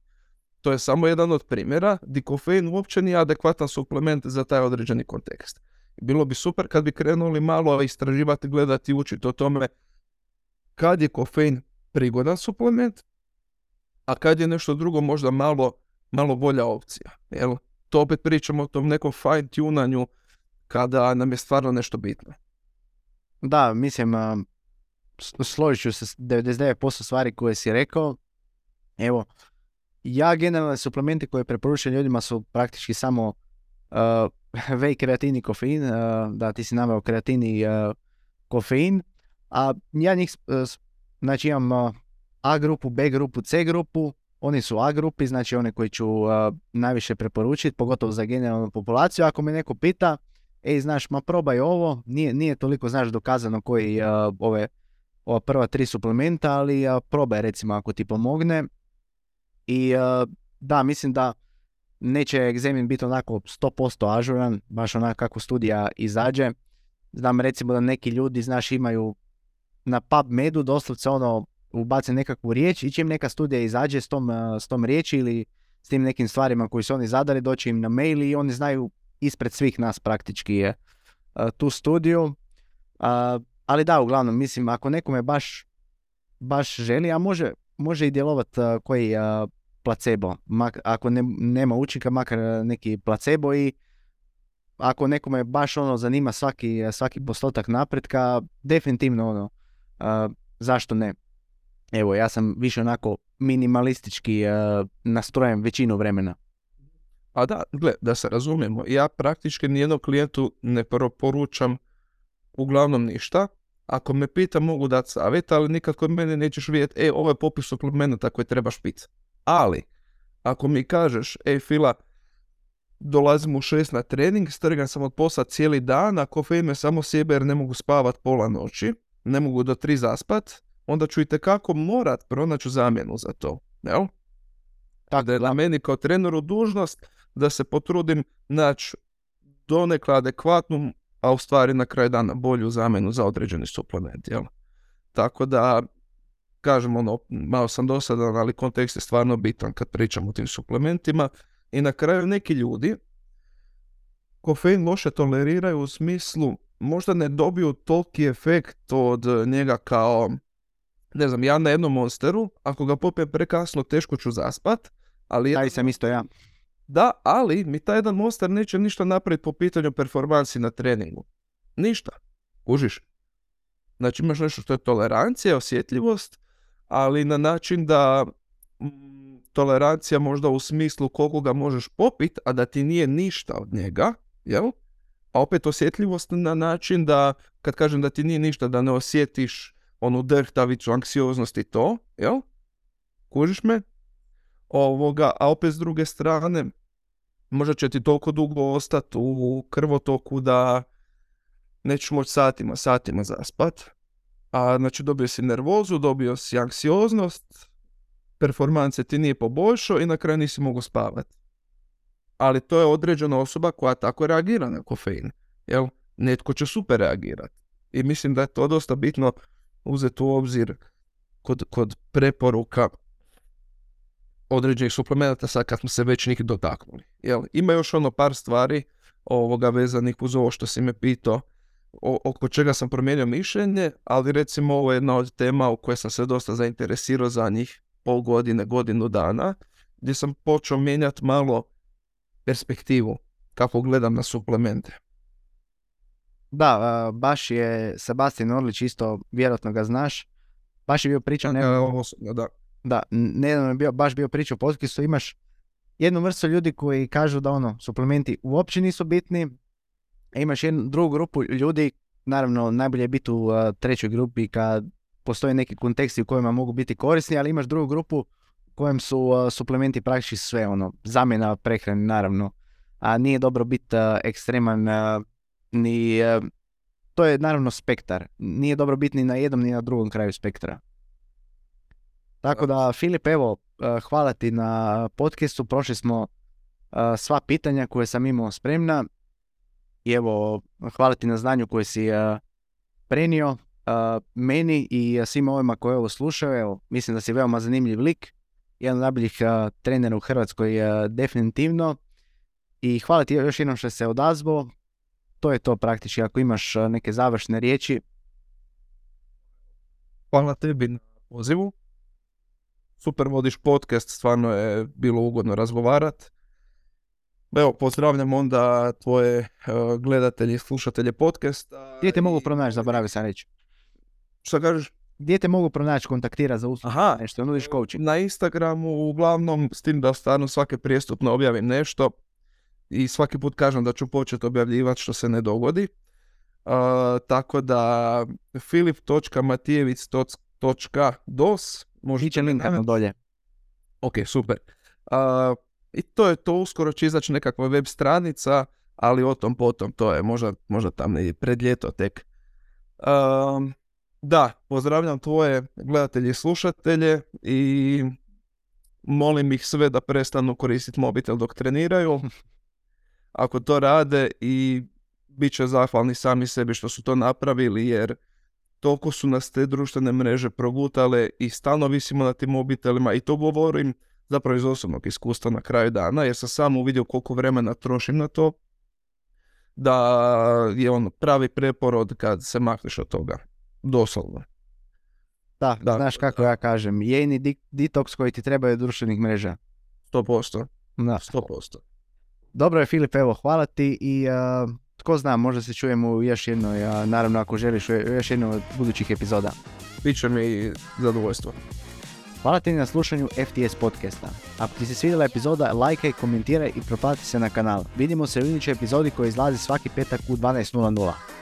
To je samo jedan od primjera gdje kofein uopće nije adekvatan suplement za taj određeni kontekst. Bilo bi super kad bi krenuli malo istraživati, gledati i učiti o tome kad je kofein prigodan suplement, a kad je nešto drugo možda malo bolja opcija. Jel? To opet pričamo o tom nekom fine-tunanju kada nam je stvarno nešto bitno. Da, mislim, složit ću se 99% stvari koje si rekao. Evo, ja generalno suplementi koje preporučujem ljudima su praktički samo V-kreatin i kofein. Da, ti si naveo kreatin i kofein. A ja njih, znači imam A grupu, B grupu, C grupu. Oni su A grupi, znači one koji ću najviše preporučiti, pogotovo za generalnu populaciju. Ako me neko pita, ej, znaš, ma probaj ovo, nije toliko, znaš, dokazano koji ova prva 3 suplementa, ali probaj recimo ako ti pomogne. I da, mislim da neće Egzemin biti onako 100% ažuran, baš onako kako studija izađe. Znam recimo da neki ljudi, znaš, imaju na PubMedu doslovce ono, ubace nekakvu riječ i čim neka studija izađe s tom riječi ili s tim nekim stvarima koji su oni zadali, doći im na mail i oni znaju ispred svih nas praktički je tu studiju. Ali da, uglavnom, mislim, ako nekome baš želi, a može i djelovati koji placebo. Ako nema učinka, makar neki placebo, i ako nekome baš ono zanima svaki postotak napretka, definitivno ono, zašto ne? Evo, ja sam više onako minimalistički nastrojen većinu vremena. A da, gled, da se razumijemo, ja praktički nijednom klijentu ne preporučam uglavnom ništa. Ako me pita, mogu dati savjet, ali nikad kod mene nećeš vidjeti, ej, ovo je popis suplementa koje trebaš piti. Ali, ako mi kažeš, ej, Fila, dolazim u 6 na trening, strgan sam od posla cijeli dan, a kofein me samo sjebe jer ne mogu spavat pola noći, ne mogu do 3 zaspat, onda ću itekako morat pronaći zamjenu za to. Jel? Tako da je na meni kao treneru dužnost da se potrudim naći donekle adekvatnu, a u stvari na kraju dana bolju zamjenu za određeni suplement. Jel? Tako da, kažem, ono, malo sam dosadan, ali kontekst je stvarno bitan kad pričam o tim suplementima. I na kraju neki ljudi kofein loše toleriraju u smislu, možda ne dobiju toliki efekt od njega kao, ne znam, ja na jednom Monsteru, ako ga popijem prekasno, teško ću zaspat. Ali taj sam isto ja. Da, ali mi taj jedan Monster neće ništa napraviti po pitanju performansi na treningu. Ništa. Kužiš? Znači imaš nešto što je tolerancija, osjetljivost, ali na način da tolerancija možda u smislu koliko ga možeš popit, a da ti nije ništa od njega, jel? A opet osjetljivost na način da, kad kažem da ti nije ništa, da ne osjetiš onu drhtavicu, anksioznost i to, jel? Kužiš me? A opet s druge strane, možda će ti toliko dugo ostati u krvotoku da nećeš moći satima zaspat. A znači dobio si nervozu, dobio si anksioznost, performance ti nije poboljšao i na kraju nisi mogao spavati. Ali to je određena osoba koja tako reagira na kofein. Jel? Netko će super reagirati. I mislim da je to dosta bitno uzeti u obzir kod preporuka određenih suplementa, sad kad smo se već njih dotaknuli. Jel? Ima još ono par stvari vezanih uz ovo što si me pitao, oko čega sam promijenio mišljenje, ali recimo ovo je jedna od tema u kojoj sam se dosta zainteresirao za njih pol godine, godinu dana, gdje sam počeo mijenjati malo perspektivu kako gledam na suplemente. Da, baš je Sebastian Orlić, isto vjerojatno ga znaš, baš je bio pričao pričao u podcastu, imaš jednu vrstu ljudi koji kažu da suplementi uopće nisu bitni, a imaš jednu drugu grupu ljudi, naravno najbolje je biti u trećoj grupi kad postoje neki konteksti u kojima mogu biti korisni, ali imaš drugu grupu u kojem su suplementi praktički sve, zamjena prehrani naravno, a nije dobro biti ekstreman, to je naravno spektar, nije dobro biti ni na jednom ni na drugom kraju spektra. Tako da, Filip, evo, hvala ti na podcastu, prošli smo sva pitanja koje sam imao spremna i evo, hvala ti na znanju koje si prenio meni i svima ovima koji ovo slušaju. Evo, mislim da si veoma zanimljiv lik, jedan od najboljih trenera u Hrvatskoj definitivno, i hvala ti još jednom što se odazvao. To je to praktički, ako imaš neke završne riječi. Hvala tebi na pozivu. Super vodiš podcast, stvarno je bilo ugodno razgovarat. Evo, pozdravljam onda tvoje gledatelje i slušatelje podcasta. Gdje te mogu pronaći, zaboravio sam reći. Šta kažeš? Gdje te mogu pronaći, kontaktira za uslugu, nešto, nudiš coaching? Na Instagramu, uglavnom, s tim da stvarno svake prijestupno objavim nešto. I svaki put kažem da ću početi objavljivati što se ne dogodi. Tako da filip.matijevic.dos možete linkati dolje. Ok, super. I to je to, uskoro će izaći nekakva web stranica, ali o tom potom, to je možda tam ne pred ljeto tek. Da, pozdravljam tvoje gledatelje i slušatelje i molim ih sve da prestanu koristiti mobitel dok treniraju. Ako to rade, i bit će zahvalni sami sebi što su to napravili, jer toliko su nas te društvene mreže progutale i stalno visimo na tim mobitelima, i to govorim zapravo iz osobnog iskustva na kraju dana, jer sam sam uvidio koliko vremena trošim na to, da je pravi preporod kad se makneš od toga, doslovno. Da, znaš kako ja kažem, jejni detoks koji ti trebaju društvenih mreža. 100%. Da. 100%. Dobro je, Filip, evo, hvala ti i tko zna, možda se čujemo u još jednoj, naravno ako želiš, u još jednoj od budućih epizoda. Biće mi zadovoljstvo. Hvala ti na slušanju FTS podcasta. Ako ti se svidjela epizoda, lajkaj, komentiraj i pretplati se na kanal. Vidimo se u idućoj epizodi koja izlazi svaki petak u 12:00.